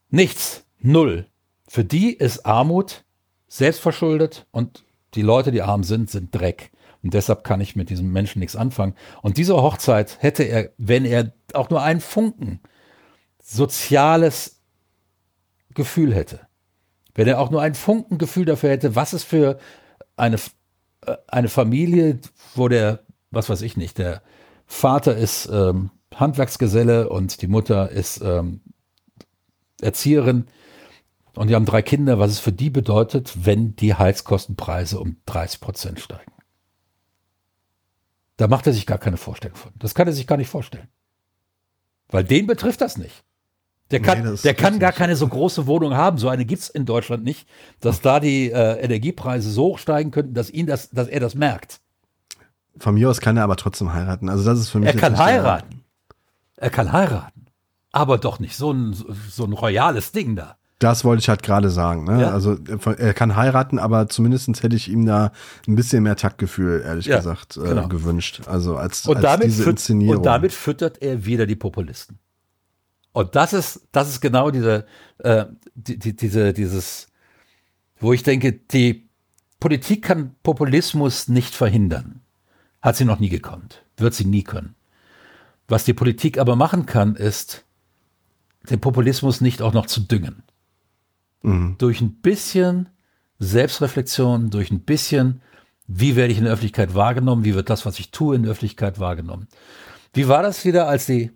Nichts, null. Für die ist Armut selbstverschuldet und die Leute, die arm sind, sind Dreck. Und deshalb kann ich mit diesem Menschen nichts anfangen. Und diese Hochzeit hätte er, wenn er auch nur einen Funken soziales Gefühl hätte, wenn er auch nur einen Funken Gefühl dafür hätte, was es für eine, eine Familie, wo der, was weiß ich nicht, der Vater ist ähm, Handwerksgeselle und die Mutter ist ähm, Erzieherin und die haben drei Kinder, was es für die bedeutet, wenn die Heizkostenpreise um dreißig Prozent steigen. Da macht er sich gar keine Vorstellung von. Das kann er sich gar nicht vorstellen. Weil den betrifft das nicht. Der kann, nee, der kann gar keine so große Wohnung haben. So eine gibt es in Deutschland nicht, dass da die äh, Energiepreise so hoch steigen könnten, dass, ihn das, dass er das merkt. Von mir aus kann er aber trotzdem heiraten. Also das ist für mich. Er kann heiraten. Er kann heiraten. Aber doch nicht so ein, so ein royales Ding da. Das wollte ich halt gerade sagen. Ne? Ja. Also er kann heiraten, aber zumindest hätte ich ihm da ein bisschen mehr Taktgefühl, ehrlich ja, gesagt, äh, genau. gewünscht. Also als, und als damit diese Inszenierung. Und damit füttert er wieder die Populisten. Und das ist, das ist genau diese, äh, die, die, diese, dieses, wo ich denke, die Politik kann Populismus nicht verhindern. Hat sie noch nie gekonnt. Wird sie nie können. Was die Politik aber machen kann, ist, den Populismus nicht auch noch zu düngen. Mhm. Durch ein bisschen Selbstreflexion, durch ein bisschen, wie werde ich in der Öffentlichkeit wahrgenommen, wie wird das, was ich tue, in der Öffentlichkeit wahrgenommen. Wie war das wieder, als die,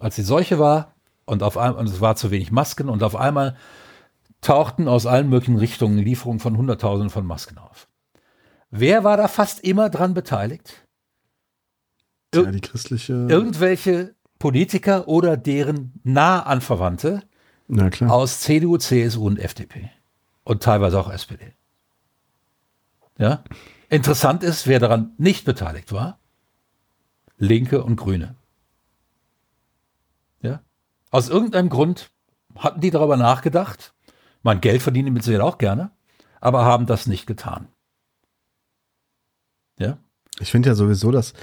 als die Seuche war und, auf ein, und es war zu wenig Masken und auf einmal tauchten aus allen möglichen Richtungen Lieferungen von Hunderttausenden von Masken auf. Wer war da fast immer dran beteiligt? Ir- ja, die christliche... Irgendwelche Politiker oder deren nah Anverwandte. Na klar. Aus C D U, C S U und F D P. Und teilweise auch S P D. Ja? Interessant ist, wer daran nicht beteiligt war. Linke und Grüne. Ja? Aus irgendeinem Grund hatten die darüber nachgedacht. Mein Geld verdienen mit sich auch gerne. Aber haben das nicht getan. Ja? Ich finde ja sowieso, dass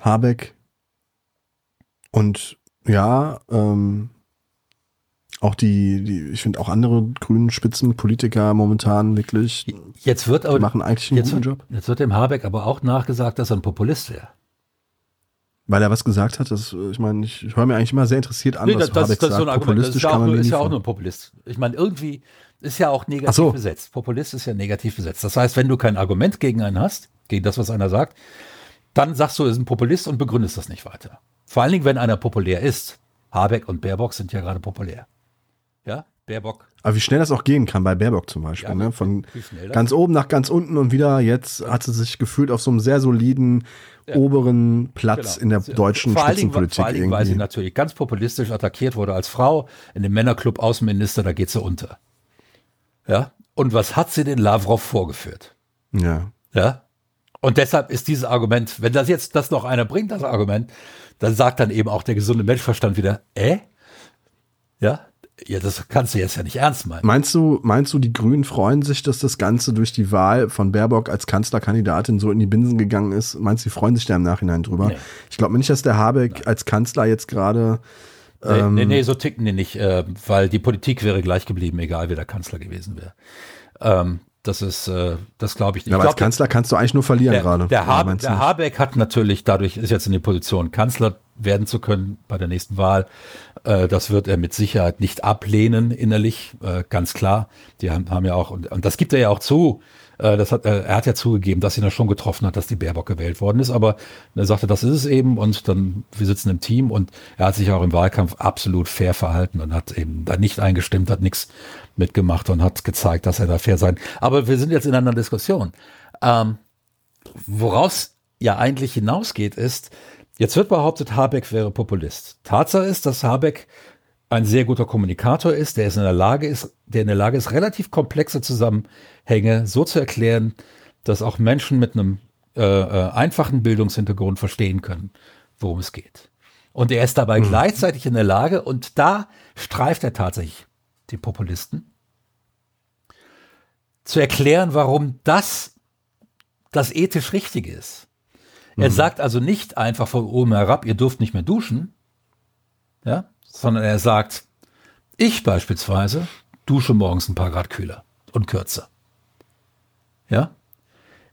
Habeck und ja, ähm, auch die, die, ich finde auch andere grünen Spitzenpolitiker momentan wirklich, jetzt wird aber, die machen eigentlich einen guten Job. Jetzt wird dem Habeck aber auch nachgesagt, dass er ein Populist wäre. Weil er was gesagt hat, das, ich meine, ich höre mir eigentlich immer sehr interessiert an, nee, was das, Habeck das sagt. Ist so ein populistisch kann man nur, ist ja auch nur ein Populist. Ich meine, irgendwie ist ja auch negativ so. besetzt. Populist ist ja negativ besetzt. Das heißt, wenn du kein Argument gegen einen hast, gegen das, was einer sagt, dann sagst du, er ist ein Populist und begründest das nicht weiter. Vor allen Dingen, wenn einer populär ist. Habeck und Baerbock sind ja gerade populär. Ja, Baerbock. Aber wie schnell das auch gehen kann bei Baerbock zum Beispiel. Ja, ne? Von ganz oben nach ganz unten und wieder. Jetzt hat sie sich gefühlt auf so einem sehr soliden ja. oberen Platz genau. in der deutschen vor Spitzenpolitik. Vor allen Dingen, weil sie natürlich ganz populistisch attackiert wurde als Frau. In dem Männerclub Außenminister, da geht sie unter. Ja. Und was hat sie den Lavrov vorgeführt? Ja. Ja. Und deshalb ist dieses Argument, wenn das jetzt das noch einer bringt, das Argument, dann sagt dann eben auch der gesunde Menschenverstand wieder, äh? Ja? Ja, das kannst du jetzt ja nicht ernst meinen. Meinst du, meinst du, die Grünen freuen sich, dass das Ganze durch die Wahl von Baerbock als Kanzlerkandidatin so in die Binsen gegangen ist? Meinst du, die freuen sich da im Nachhinein drüber? Nee. Ich glaube nicht, dass der Habeck Nein. als Kanzler jetzt gerade... Ähm nee, nee, nee, so ticken die nicht, äh, weil die Politik wäre gleich geblieben, egal wer der Kanzler gewesen wäre. Ähm, das ist, äh, das glaube ich nicht. Ja, aber ich glaub, als Kanzler kannst du eigentlich nur verlieren gerade. Der, der, Habe, der Habeck hat natürlich, dadurch ist jetzt in die Position, Kanzler werden zu können bei der nächsten Wahl. Das wird er mit Sicherheit nicht ablehnen innerlich, ganz klar. Die haben, haben ja auch, und, und das gibt er ja auch zu, das hat, er hat ja zugegeben, dass ihn das schon getroffen hat, dass die Baerbock gewählt worden ist, aber er sagte, das ist es eben und dann, wir sitzen im Team und er hat sich auch im Wahlkampf absolut fair verhalten und hat eben da nicht eingestimmt, hat nichts mitgemacht und hat gezeigt, dass er da fair sein. Aber wir sind jetzt in einer Diskussion. Ähm, woraus ja eigentlich hinausgeht ist, jetzt wird behauptet, Habeck wäre Populist. Tatsache ist, dass Habeck ein sehr guter Kommunikator ist, der ist in der Lage ist, der in der Lage ist, relativ komplexe Zusammenhänge so zu erklären, dass auch Menschen mit einem äh, einfachen Bildungshintergrund verstehen können, worum es geht. Und er ist dabei mhm. gleichzeitig in der Lage, und da streift er tatsächlich die Populisten, zu erklären, warum das das ethisch Richtige ist. Er mhm. sagt also nicht einfach von oben herab, ihr dürft nicht mehr duschen, ja, sondern er sagt, ich beispielsweise dusche morgens ein paar Grad kühler und kürzer. Ja?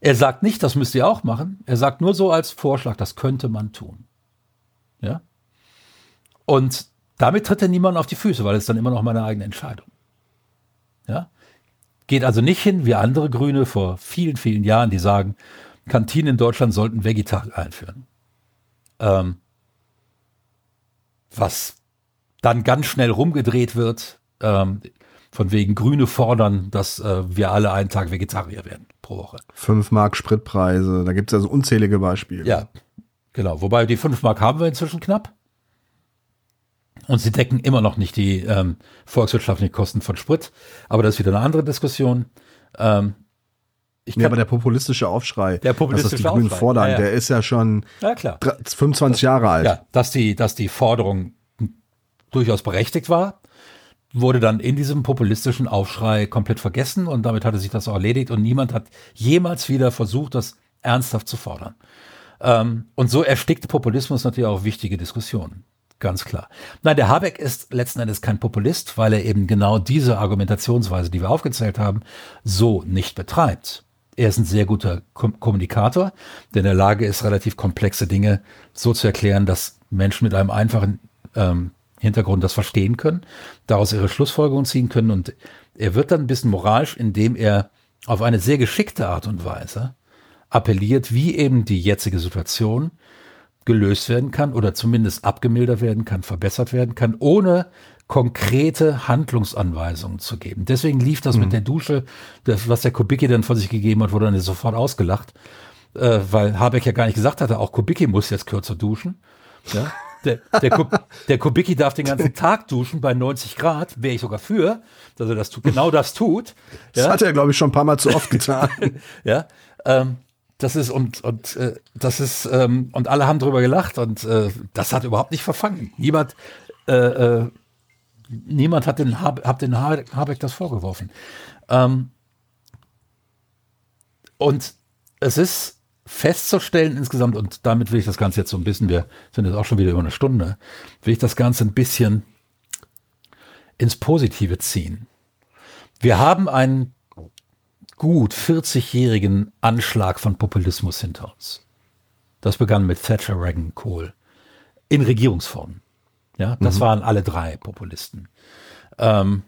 Er sagt nicht, das müsst ihr auch machen. Er sagt nur so als Vorschlag, das könnte man tun. Ja? Und damit tritt er niemanden auf die Füße, weil es dann immer noch meine eigene Entscheidung. Ja? Geht also nicht hin wie andere Grüne vor vielen, vielen Jahren, die sagen, Kantinen in Deutschland sollten Veggie-Tag einführen. Ähm, was dann ganz schnell rumgedreht wird, ähm, von wegen Grüne fordern, dass äh, wir alle einen Tag Vegetarier werden pro Woche. fünf Mark Spritpreise, da gibt es also unzählige Beispiele. Ja, genau. Wobei die fünf Mark haben wir inzwischen knapp. Und sie decken immer noch nicht die ähm, volkswirtschaftlichen Kosten von Sprit. Aber das ist wieder eine andere Diskussion. Ähm, ich ja, aber der populistische Aufschrei, der populistische dass das die Grünen Aufschrei. fordern, ja, ja. der ist ja schon ja, klar. fünfundzwanzig das, Jahre alt. Ja, dass die, dass die Forderung durchaus berechtigt war, wurde dann in diesem populistischen Aufschrei komplett vergessen und damit hatte sich das auch erledigt und niemand hat jemals wieder versucht, das ernsthaft zu fordern. Ähm, und so erstickte Populismus natürlich auch wichtige Diskussionen, ganz klar. Nein, der Habeck ist letzten Endes kein Populist, weil er eben genau diese Argumentationsweise, die wir aufgezählt haben, so nicht betreibt. Er ist ein sehr guter Kom- Kommunikator, der in der Lage ist, relativ komplexe Dinge so zu erklären, dass Menschen mit einem einfachen ähm, Hintergrund das verstehen können, daraus ihre Schlussfolgerungen ziehen können und er wird dann ein bisschen moralisch, indem er auf eine sehr geschickte Art und Weise appelliert, wie eben die jetzige Situation gelöst werden kann oder zumindest abgemildert werden kann, verbessert werden kann, ohne konkrete Handlungsanweisungen zu geben. Deswegen lief das mhm. mit der Dusche, das, was der Kubicki dann von sich gegeben hat, wurde dann sofort ausgelacht, äh, weil Habeck ja gar nicht gesagt hatte, auch Kubicki muss jetzt kürzer duschen. Ja. Der, der, Kub, der Kubicki darf den ganzen Tag duschen bei neunzig Grad, wäre ich sogar für, dass er das tut, genau das tut. Ja. Das hat er, glaube ich, schon ein paar Mal zu oft getan. ja, ähm, das ist und und äh, das ist ähm, und alle haben drüber gelacht und äh, das hat überhaupt nicht verfangen. Niemand, äh, äh, niemand hat den, Habe, hat den Habeck das vorgeworfen. Ähm, und es ist festzustellen insgesamt, und damit will ich das Ganze jetzt so ein bisschen, wir sind jetzt auch schon wieder über eine Stunde, will ich das Ganze ein bisschen ins Positive ziehen. Wir haben einen gut vierzigjährigen Anschlag von Populismus hinter uns. Das begann mit Thatcher, Reagan, Kohl. In Regierungsformen. Ja, das mhm. waren alle drei Populisten. Ähm,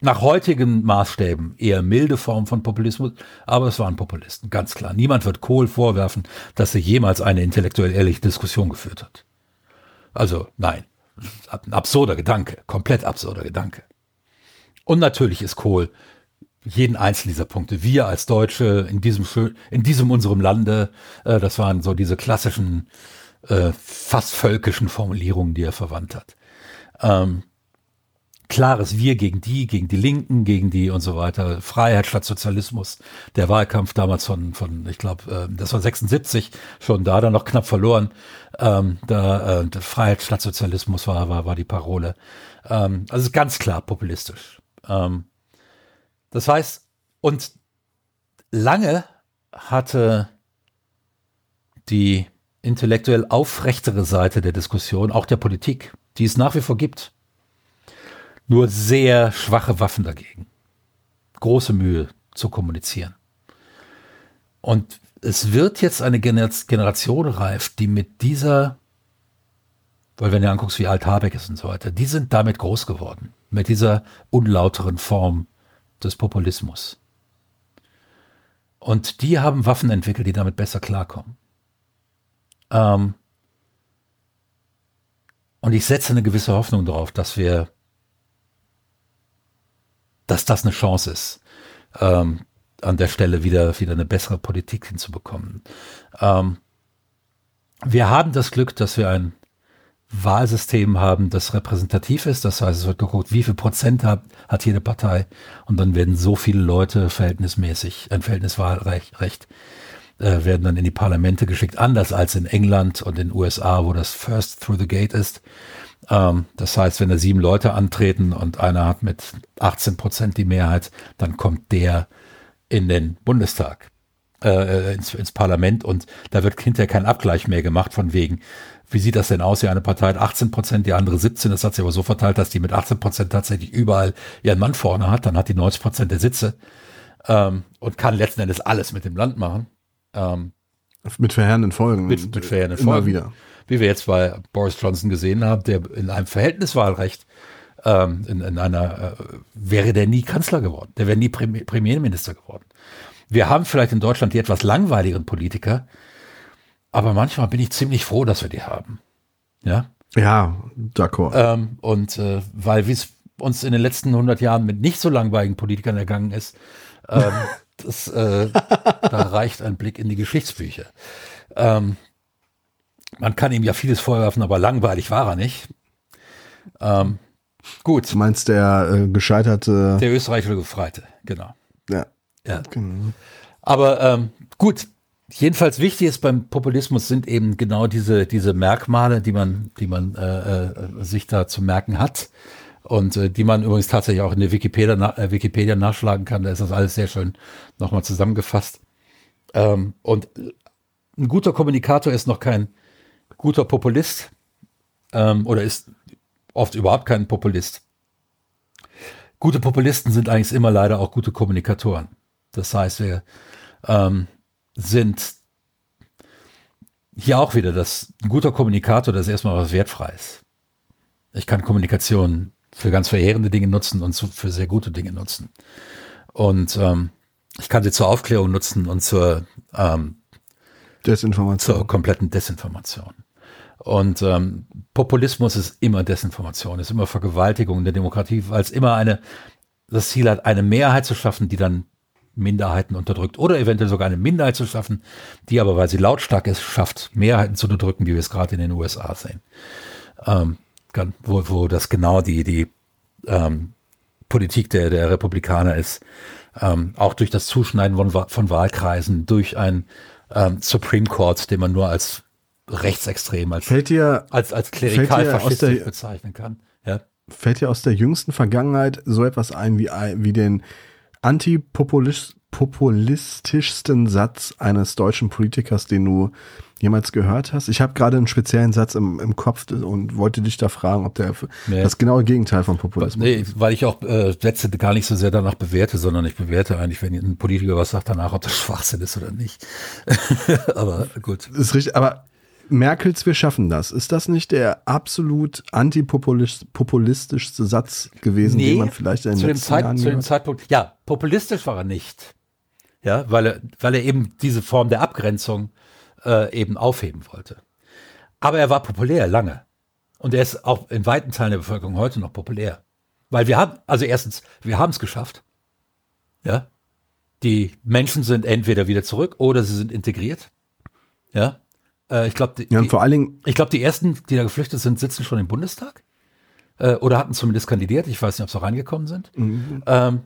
Nach heutigen Maßstäben eher milde Form von Populismus, aber es waren Populisten, ganz klar. Niemand wird Kohl vorwerfen, dass er jemals eine intellektuell ehrliche Diskussion geführt hat. Also nein, ein absurder Gedanke, komplett absurder Gedanke. Und natürlich ist Kohl jeden einzelnen dieser Punkte, wir als Deutsche in diesem, in diesem unserem Lande, äh, das waren so diese klassischen, äh, fast völkischen Formulierungen, die er verwandt hat. Ähm, Klares Wir gegen die, gegen die Linken, gegen die und so weiter. Freiheit statt Sozialismus. Der Wahlkampf damals von, von ich glaube, das war sechsundsiebzig, schon da, dann noch knapp verloren. Ähm, da äh, Freiheit statt Sozialismus war, war, war die Parole. Ähm, also ganz klar populistisch. Ähm, das heißt, und lange hatte die intellektuell aufrechtere Seite der Diskussion, auch der Politik, die es nach wie vor gibt, nur sehr schwache Waffen dagegen. Große Mühe zu kommunizieren. Und es wird jetzt eine Generation reif, die mit dieser, weil wenn du anguckst, wie alt Habeck ist und so weiter, die sind damit groß geworden. Mit dieser unlauteren Form des Populismus. Und die haben Waffen entwickelt, die damit besser klarkommen. Ähm und ich setze eine gewisse Hoffnung darauf, dass wir dass das eine Chance ist, ähm, an der Stelle wieder, wieder eine bessere Politik hinzubekommen. Ähm, wir haben das Glück, dass wir ein Wahlsystem haben, das repräsentativ ist. Das heißt, es wird geguckt, wie viel Prozent hat, hat jede Partei und dann werden so viele Leute verhältnismäßig, ein Verhältniswahlrecht, Recht, äh, werden dann in die Parlamente geschickt, anders als in England und in den U S A, wo das First Through the Gate ist. Das heißt, wenn da sieben Leute antreten und einer hat mit achtzehn Prozent die Mehrheit, dann kommt der in den Bundestag. äh, ins, ins Parlament, und da wird hinterher kein Abgleich mehr gemacht von wegen, wie sieht das denn aus? Ja, eine Partei hat achtzehn Prozent, die andere siebzehn. Das hat sich aber so verteilt, dass die mit achtzehn Prozent tatsächlich überall ihren Mann vorne hat. Dann hat die neunzig Prozent der Sitze ähm, und kann letzten Endes alles mit dem Land machen. Ähm, mit verheerenden Folgen. Mit, mit verheerenden Folgen. Immer wieder. Wie wir jetzt bei Boris Johnson gesehen haben, der in einem Verhältniswahlrecht, ähm, in, in einer, äh, wäre der nie Kanzler geworden. Der wäre nie Primi- Premierminister geworden. Wir haben vielleicht in Deutschland die etwas langweiligeren Politiker, aber manchmal bin ich ziemlich froh, dass wir die haben. Ja, ja, d'accord. Ähm, und äh, weil, wie es uns in den letzten hundert Jahren mit nicht so langweiligen Politikern ergangen ist, ähm, das, äh, da reicht ein Blick in die Geschichtsbücher. Ähm, man kann ihm ja vieles vorwerfen, aber langweilig war er nicht. Ähm, gut. Du meinst der äh, gescheiterte... Der österreichische Gefreite, genau. Ja, ja. Genau. Aber ähm, gut. Jedenfalls wichtig ist beim Populismus sind eben genau diese, diese Merkmale, die man, die man äh, sich da zu merken hat und äh, die man übrigens tatsächlich auch in der Wikipedia, na, Wikipedia nachschlagen kann. Da ist das alles sehr schön nochmal zusammengefasst. Ähm, und ein guter Kommunikator ist noch kein guter Populist ähm, oder ist oft überhaupt kein Populist. Gute Populisten sind eigentlich immer leider auch gute Kommunikatoren. Das heißt, wir... Ähm, sind hier auch wieder, dass ein guter Kommunikator, das ist erstmal was Wertfreies. Ich kann Kommunikation für ganz verheerende Dinge nutzen und für sehr gute Dinge nutzen. Und ähm, ich kann sie zur Aufklärung nutzen und zur, ähm, Desinformation. Zur kompletten Desinformation. Und ähm, Populismus ist immer Desinformation, ist immer Vergewaltigung der Demokratie, weil es immer eine, das Ziel hat, eine Mehrheit zu schaffen, die dann Minderheiten unterdrückt oder eventuell sogar eine Minderheit zu schaffen, die aber, weil sie lautstark ist, schafft, Mehrheiten zu unterdrücken, wie wir es gerade in den U S A sehen. Ähm, wo, wo das genau die, die ähm, Politik der, der Republikaner ist. Ähm, auch durch das Zuschneiden von, von Wahlkreisen, durch einen ähm, Supreme Court, den man nur als rechtsextrem, als, dir, als, als klerikalfaschistisch bezeichnen kann. Ja? Fällt dir aus der jüngsten Vergangenheit so etwas ein wie, wie den antipopulistischsten Satz eines deutschen Politikers, den du jemals gehört hast? Ich habe gerade einen speziellen Satz im, im Kopf und wollte dich da fragen, ob der nee. das genaue Gegenteil von Populismus nee, ist. Weil ich auch äh, Sätze gar nicht so sehr danach bewerte, sondern ich bewerte eigentlich, wenn ein Politiker was sagt danach, ob das Schwachsinn ist oder nicht. Aber gut. Ist richtig, aber Merkels, wir schaffen das. Ist das nicht der absolut antipopulistischste Satz gewesen, nee, den man vielleicht in den zu letzten dem Zeit, Jahren zu dem Zeitpunkt, ja, populistisch war er nicht. Ja, weil er, weil er eben diese Form der Abgrenzung äh, eben aufheben wollte. Aber er war populär lange. Und er ist auch in weiten Teilen der Bevölkerung heute noch populär. Weil wir haben, also erstens, wir haben es geschafft. Ja. Die Menschen sind entweder wieder zurück oder sie sind integriert. Ja. Ich glaube, die, ja, glaub, die ersten, die da geflüchtet sind, sitzen schon im Bundestag äh, oder hatten zumindest kandidiert. Ich weiß nicht, ob sie reingekommen sind. Mhm. Ähm,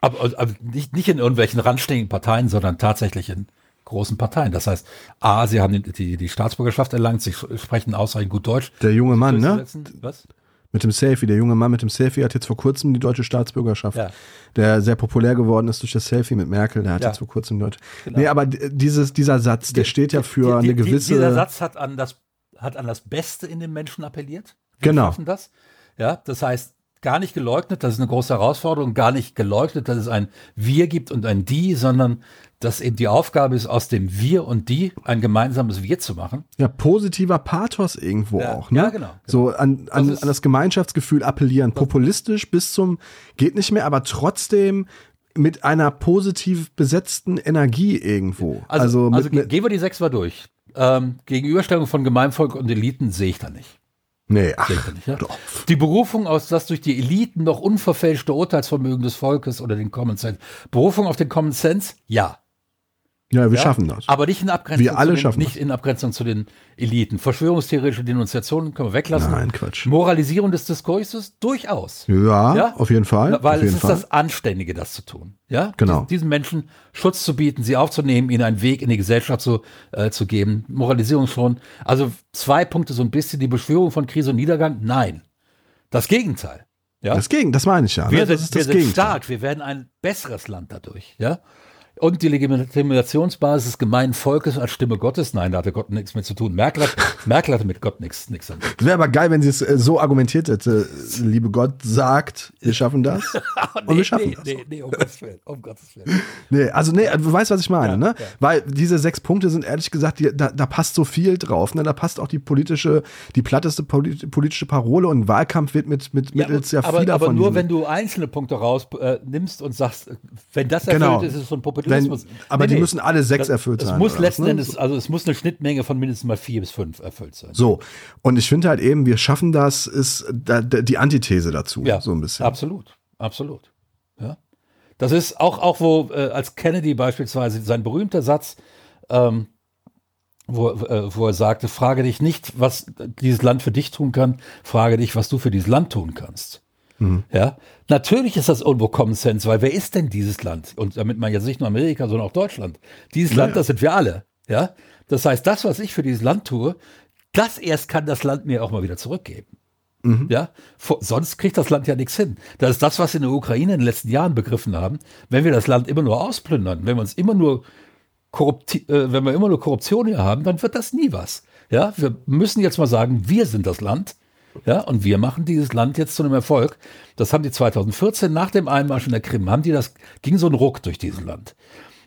aber aber nicht, nicht in irgendwelchen randständigen Parteien, sondern tatsächlich in großen Parteien. Das heißt, A, sie haben die, die, die Staatsbürgerschaft erlangt, sie sprechen ausreichend gut Deutsch. Der junge Mann, ne? Was? Mit dem Selfie. Der junge Mann mit dem Selfie hat jetzt vor kurzem die deutsche Staatsbürgerschaft, ja. Der sehr populär geworden ist durch das Selfie mit Merkel. Der hat ja. jetzt vor kurzem die deutsche. Genau. Nee, aber dieses, dieser Satz, der die, steht ja für die, die, eine gewisse... Dieser Satz hat an das, hat an das Beste in den Menschen appelliert. Wir genau. schaffen das. Ja, das heißt, gar nicht geleugnet, das ist eine große Herausforderung, gar nicht geleugnet, dass es ein Wir gibt und ein Die, sondern dass eben die Aufgabe ist, aus dem Wir und Die ein gemeinsames Wir zu machen. Ja, positiver Pathos irgendwo ja, auch. Ne? Ja, genau, genau. So an, an, das an das Gemeinschaftsgefühl appellieren, populistisch bis zum geht nicht mehr, aber trotzdem mit einer positiv besetzten Energie irgendwo. Also, also, mit, also ge- gehen wir die sechs mal durch. Ähm, Gegenüberstellung von Gemeinvolk und Eliten sehe ich da nicht. Nee, ach, nicht, ja? Die Berufung auf das durch die Eliten noch unverfälschte Urteilsvermögen des Volkes oder den Common Sense. Berufung auf den Common Sense, ja. Ja, wir ja? schaffen das. Aber nicht in Abgrenzung, wir alle zu den, nicht in Abgrenzung zu den Eliten. Verschwörungstheoretische Denunziationen können wir weglassen. Nein, Quatsch. Moralisierung des Diskurses, durchaus. Ja, ja? auf jeden Fall. Weil es ist Fall. das Anständige, das zu tun. Ja? Genau. Dies, diesen Menschen Schutz zu bieten, sie aufzunehmen, ihnen einen Weg in die Gesellschaft zu, äh, zu geben. Moralisierung schon. Also zwei Punkte so ein bisschen. Die Beschwörung von Krise und Niedergang, nein. Das Gegenteil. Ja? Das Gegenteil, das meine ich ja. Ne? Wir sind, das ist wir das sind stark, wir werden ein besseres Land dadurch. Ja. Und die Legitimationsbasis des gemeinen Volkes als Stimme Gottes? Nein, da hatte Gott nichts mit zu tun. Merkel hat, Merkel hatte mit Gott nichts nichts an. Wäre aber geil, wenn sie es so argumentiert hätte. Liebe Gott sagt, wir schaffen das. Und nee, wir schaffen nee, das. Nee, nee, um Gottes Willen. Um Gottes Willen. Nee, also nee, du weißt, was ich meine. Ja, ne? Ja. Weil diese sechs Punkte sind ehrlich gesagt, die, da, da passt so viel drauf. Ne? Da passt auch die politische, die platteste polit, politische Parole und Wahlkampf wird mit, mit, ja, mittels ja aber, viel davon. Aber nur, wenn du einzelne Punkte rausnimmst äh, und sagst, wenn das erfüllt genau. ist, ist es so ein Populismus. Wenn, muss, aber nee, die nee, müssen alle sechs das, erfüllt es sein. Muss letzten Endes, also es muss eine Schnittmenge von mindestens mal vier bis fünf erfüllt sein. So, und ich finde halt eben, wir schaffen das, ist da, da, die Antithese dazu, ja, so ein bisschen. Absolut, absolut. Ja. Das ist auch, auch wo, äh, als Kennedy beispielsweise, sein berühmter Satz, ähm, wo, äh, wo er sagte, frage dich nicht, was dieses Land für dich tun kann, frage dich, was du für dieses Land tun kannst. Mhm. Ja, natürlich ist das irgendwo Common Sense, weil wer ist denn dieses Land? Und damit man jetzt nicht nur Amerika, sondern auch Deutschland. Dieses ja. Land, das sind wir alle. Ja, das heißt, das, was ich für dieses Land tue, das erst kann das Land mir auch mal wieder zurückgeben. Mhm. Ja, Vor, sonst kriegt das Land ja nichts hin. Das ist das, was wir in der Ukraine in den letzten Jahren begriffen haben. Wenn wir das Land immer nur ausplündern, wenn wir uns immer nur korrupti- äh, wenn wir immer nur Korruption hier haben, dann wird das nie was. Ja, wir müssen jetzt mal sagen, wir sind das Land. Ja, und wir machen dieses Land jetzt zu einem Erfolg. Das haben die zweitausendvierzehn nach dem Einmarsch in der Krim, haben die das, ging so ein Ruck durch dieses Land.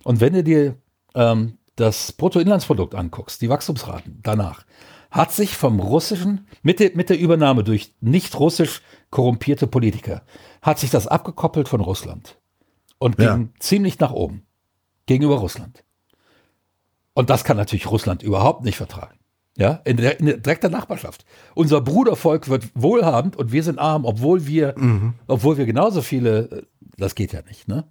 Und wenn du dir ähm, das Bruttoinlandsprodukt anguckst, die Wachstumsraten danach, hat sich vom russischen, mit der, mit der Übernahme durch nicht russisch korrumpierte Politiker, hat sich das abgekoppelt von Russland und ging ja. ziemlich nach oben gegenüber Russland. Und das kann natürlich Russland überhaupt nicht vertragen. Ja, in, der, in der direkter Nachbarschaft. Unser Brudervolk wird wohlhabend und wir sind arm, obwohl wir, mhm. obwohl wir genauso viele, das geht ja nicht, ne?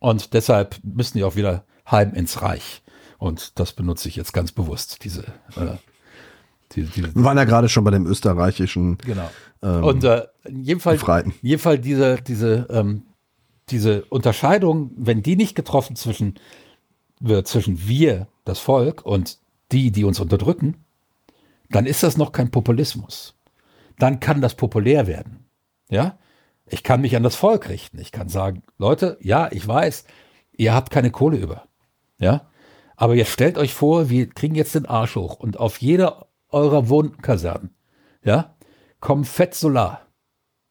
Und deshalb müssen die auch wieder heim ins Reich. Und das benutze ich jetzt ganz bewusst, diese. Äh, die, die, wir waren ja gerade schon bei dem österreichischen. Genau. Ähm, und äh, in jedem Fall, in jedem Fall diese, diese, ähm, diese Unterscheidung, wenn die nicht getroffen zwischen, äh, zwischen wir, das Volk, und die, die uns unterdrücken, dann ist das noch kein Populismus. Dann kann das populär werden. Ja? Ich kann mich an das Volk richten. Ich kann sagen, Leute, ja, ich weiß, ihr habt keine Kohle über. Ja? Aber jetzt stellt euch vor, wir kriegen jetzt den Arsch hoch und auf jeder eurer Wohnkasernen, ja, kommen Fett Solar.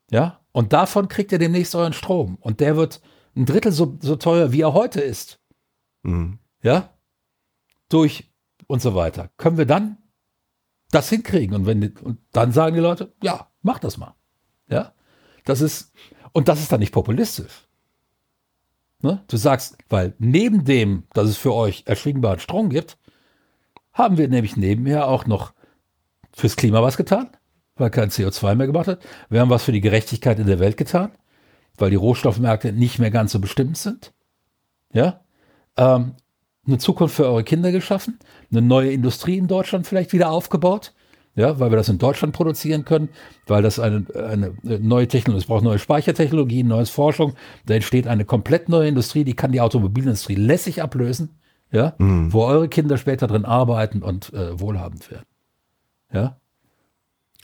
Ja? Und davon kriegt ihr demnächst euren Strom. Und der wird ein Drittel so, so teuer, wie er heute ist. Mhm. Ja? Durch und so weiter. Können wir dann das hinkriegen? Und wenn, und dann sagen die Leute, ja, mach das mal. Ja, das ist, und das ist dann nicht populistisch. Ne? Du sagst, weil neben dem, dass es für euch erschwingbaren Strom gibt, haben wir nämlich nebenher auch noch fürs Klima was getan, weil kein C O zwei mehr gemacht hat. Wir haben was für die Gerechtigkeit in der Welt getan, weil die Rohstoffmärkte nicht mehr ganz so bestimmt sind. Ja, ähm, eine Zukunft für eure Kinder geschaffen, eine neue Industrie in Deutschland vielleicht wieder aufgebaut, ja, weil wir das in Deutschland produzieren können, weil das eine, eine neue Technologie, es braucht neue Speichertechnologien, neues Forschung, da entsteht eine komplett neue Industrie, die kann die Automobilindustrie lässig ablösen, ja, mhm. wo eure Kinder später drin arbeiten und äh, wohlhabend werden. Ja,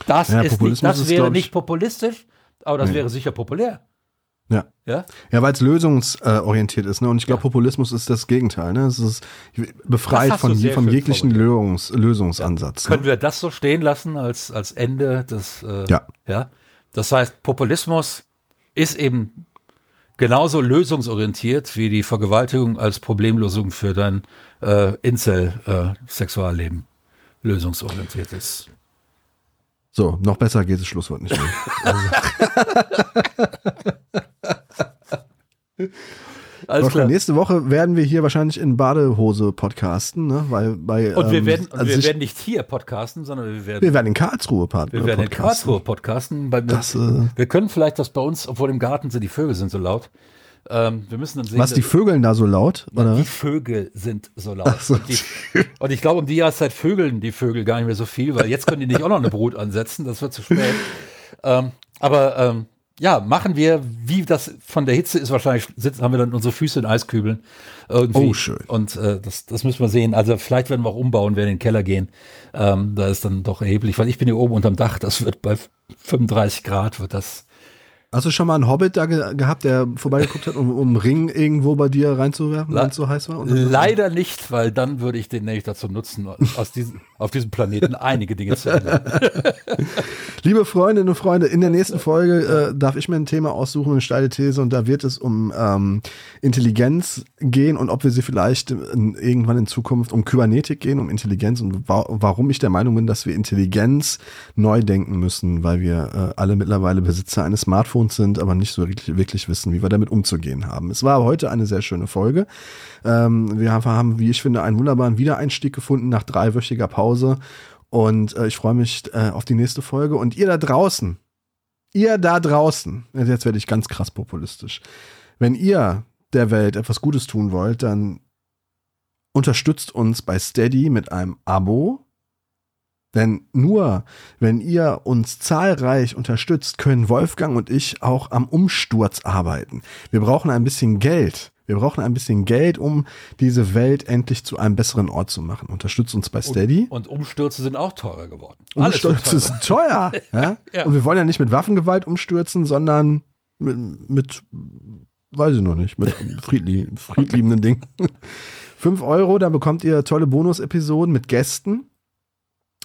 das ja, ist nicht, das wäre ist, nicht populistisch, aber das nee. wäre sicher populär. Ja, ja, ja weil es lösungsorientiert ist. Ne? Und ich glaube, ja. Populismus ist das Gegenteil. Ne? Es ist befreit von, von jeglichen Lösungs, Lösungsansatz. Ja. Ne? Können wir das so stehen lassen als, als Ende des... Äh, ja. ja. Das heißt, Populismus ist eben genauso lösungsorientiert wie die Vergewaltigung als Problemlösung für dein äh, Incel-Sexualleben äh, lösungsorientiert ist. So, noch besser geht das Schlusswort nicht mehr. Also. Alles klar. Nächste Woche werden wir hier wahrscheinlich in Badehose podcasten. Ne? Weil, bei, und wir, werden, ähm, also und wir ich, werden nicht hier podcasten, sondern wir werden, wir werden in Karlsruhe podcasten. Wir werden in Karlsruhe podcasten. Weil das, wir, äh, wir können vielleicht das bei uns, obwohl im Garten sind, die Vögel sind so laut. Ähm, wir müssen dann sehen, was, die Vögeln da so laut? Oder? Die Vögel sind so laut. So. Und, die, und ich glaube, um die Jahreszeit vögeln die Vögel gar nicht mehr so viel, weil jetzt können die nicht auch noch eine Brut ansetzen, das wird zu spät. ähm, aber ähm, ja, machen wir, wie das von der Hitze ist wahrscheinlich, sitzen, haben wir dann unsere Füße in Eiskübeln. Irgendwie. Oh, schön. Und äh, das, das müssen wir sehen. Also vielleicht werden wir auch umbauen, werden in den Keller gehen. Ähm, da ist dann doch erheblich, weil ich bin hier oben unterm Dach, das wird bei fünfunddreißig Grad, wird das Hast du schon mal einen Hobbit da ge- gehabt, der vorbeigeguckt hat, um, um einen Ring irgendwo bei dir reinzuwerfen, wenn es so heiß war? Und leider war? Nicht, weil dann würde ich den nämlich dazu nutzen, aus diesem, auf diesem Planeten einige Dinge zu ändern. Liebe Freundinnen und Freunde, in der nächsten Folge äh, darf ich mir ein Thema aussuchen, eine steile These, und da wird es um ähm, Intelligenz gehen und ob wir sie vielleicht in, irgendwann in Zukunft um Kybernetik gehen, um Intelligenz und wa- warum ich der Meinung bin, dass wir Intelligenz neu denken müssen, weil wir äh, alle mittlerweile Besitzer eines Smartphones sind, aber nicht so wirklich, wirklich wissen, wie wir damit umzugehen haben. Es war heute eine sehr schöne Folge. Ähm, wir haben, wie ich finde, einen wunderbaren Wiedereinstieg gefunden nach dreiwöchiger Pause. Und äh, ich freue mich äh, auf die nächste Folge. Und ihr da draußen, ihr da draußen, jetzt werde ich ganz krass populistisch. Wenn ihr der Welt etwas Gutes tun wollt, dann unterstützt uns bei Steady mit einem Abo. Denn nur, wenn ihr uns zahlreich unterstützt, können Wolfgang und ich auch am Umsturz arbeiten. Wir brauchen ein bisschen Geld. Wir brauchen ein bisschen Geld, um diese Welt endlich zu einem besseren Ort zu machen. Unterstützt uns bei Steady. Und, und Umstürze sind auch teurer geworden. Umstürze sind teuer. Ja? Ja. Und wir wollen ja nicht mit Waffengewalt umstürzen, sondern mit, mit weiß ich noch nicht, mit friedlieb- friedliebenden Dingen. fünf Euro, da bekommt ihr tolle Bonus-Episoden mit Gästen.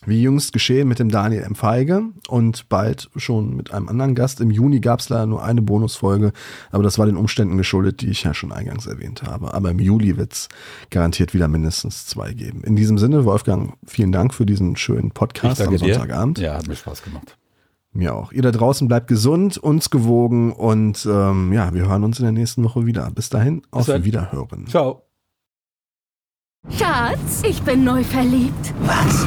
Wie jüngst geschehen mit dem Daniel M. Feige und bald schon mit einem anderen Gast. Im Juni gab es leider nur eine Bonusfolge, aber das war den Umständen geschuldet, die ich ja schon eingangs erwähnt habe. Aber im Juli wird es garantiert wieder mindestens zwei geben. In diesem Sinne, Wolfgang, vielen Dank für diesen schönen Podcast am Sonntagabend. Dir. Ja, hat mir Spaß gemacht. Mir auch. Ihr da draußen bleibt gesund, uns gewogen und ähm, ja, wir hören uns in der nächsten Woche wieder. Bis dahin, auf Wiederhören. Ciao. Schatz, ich bin neu verliebt. Was?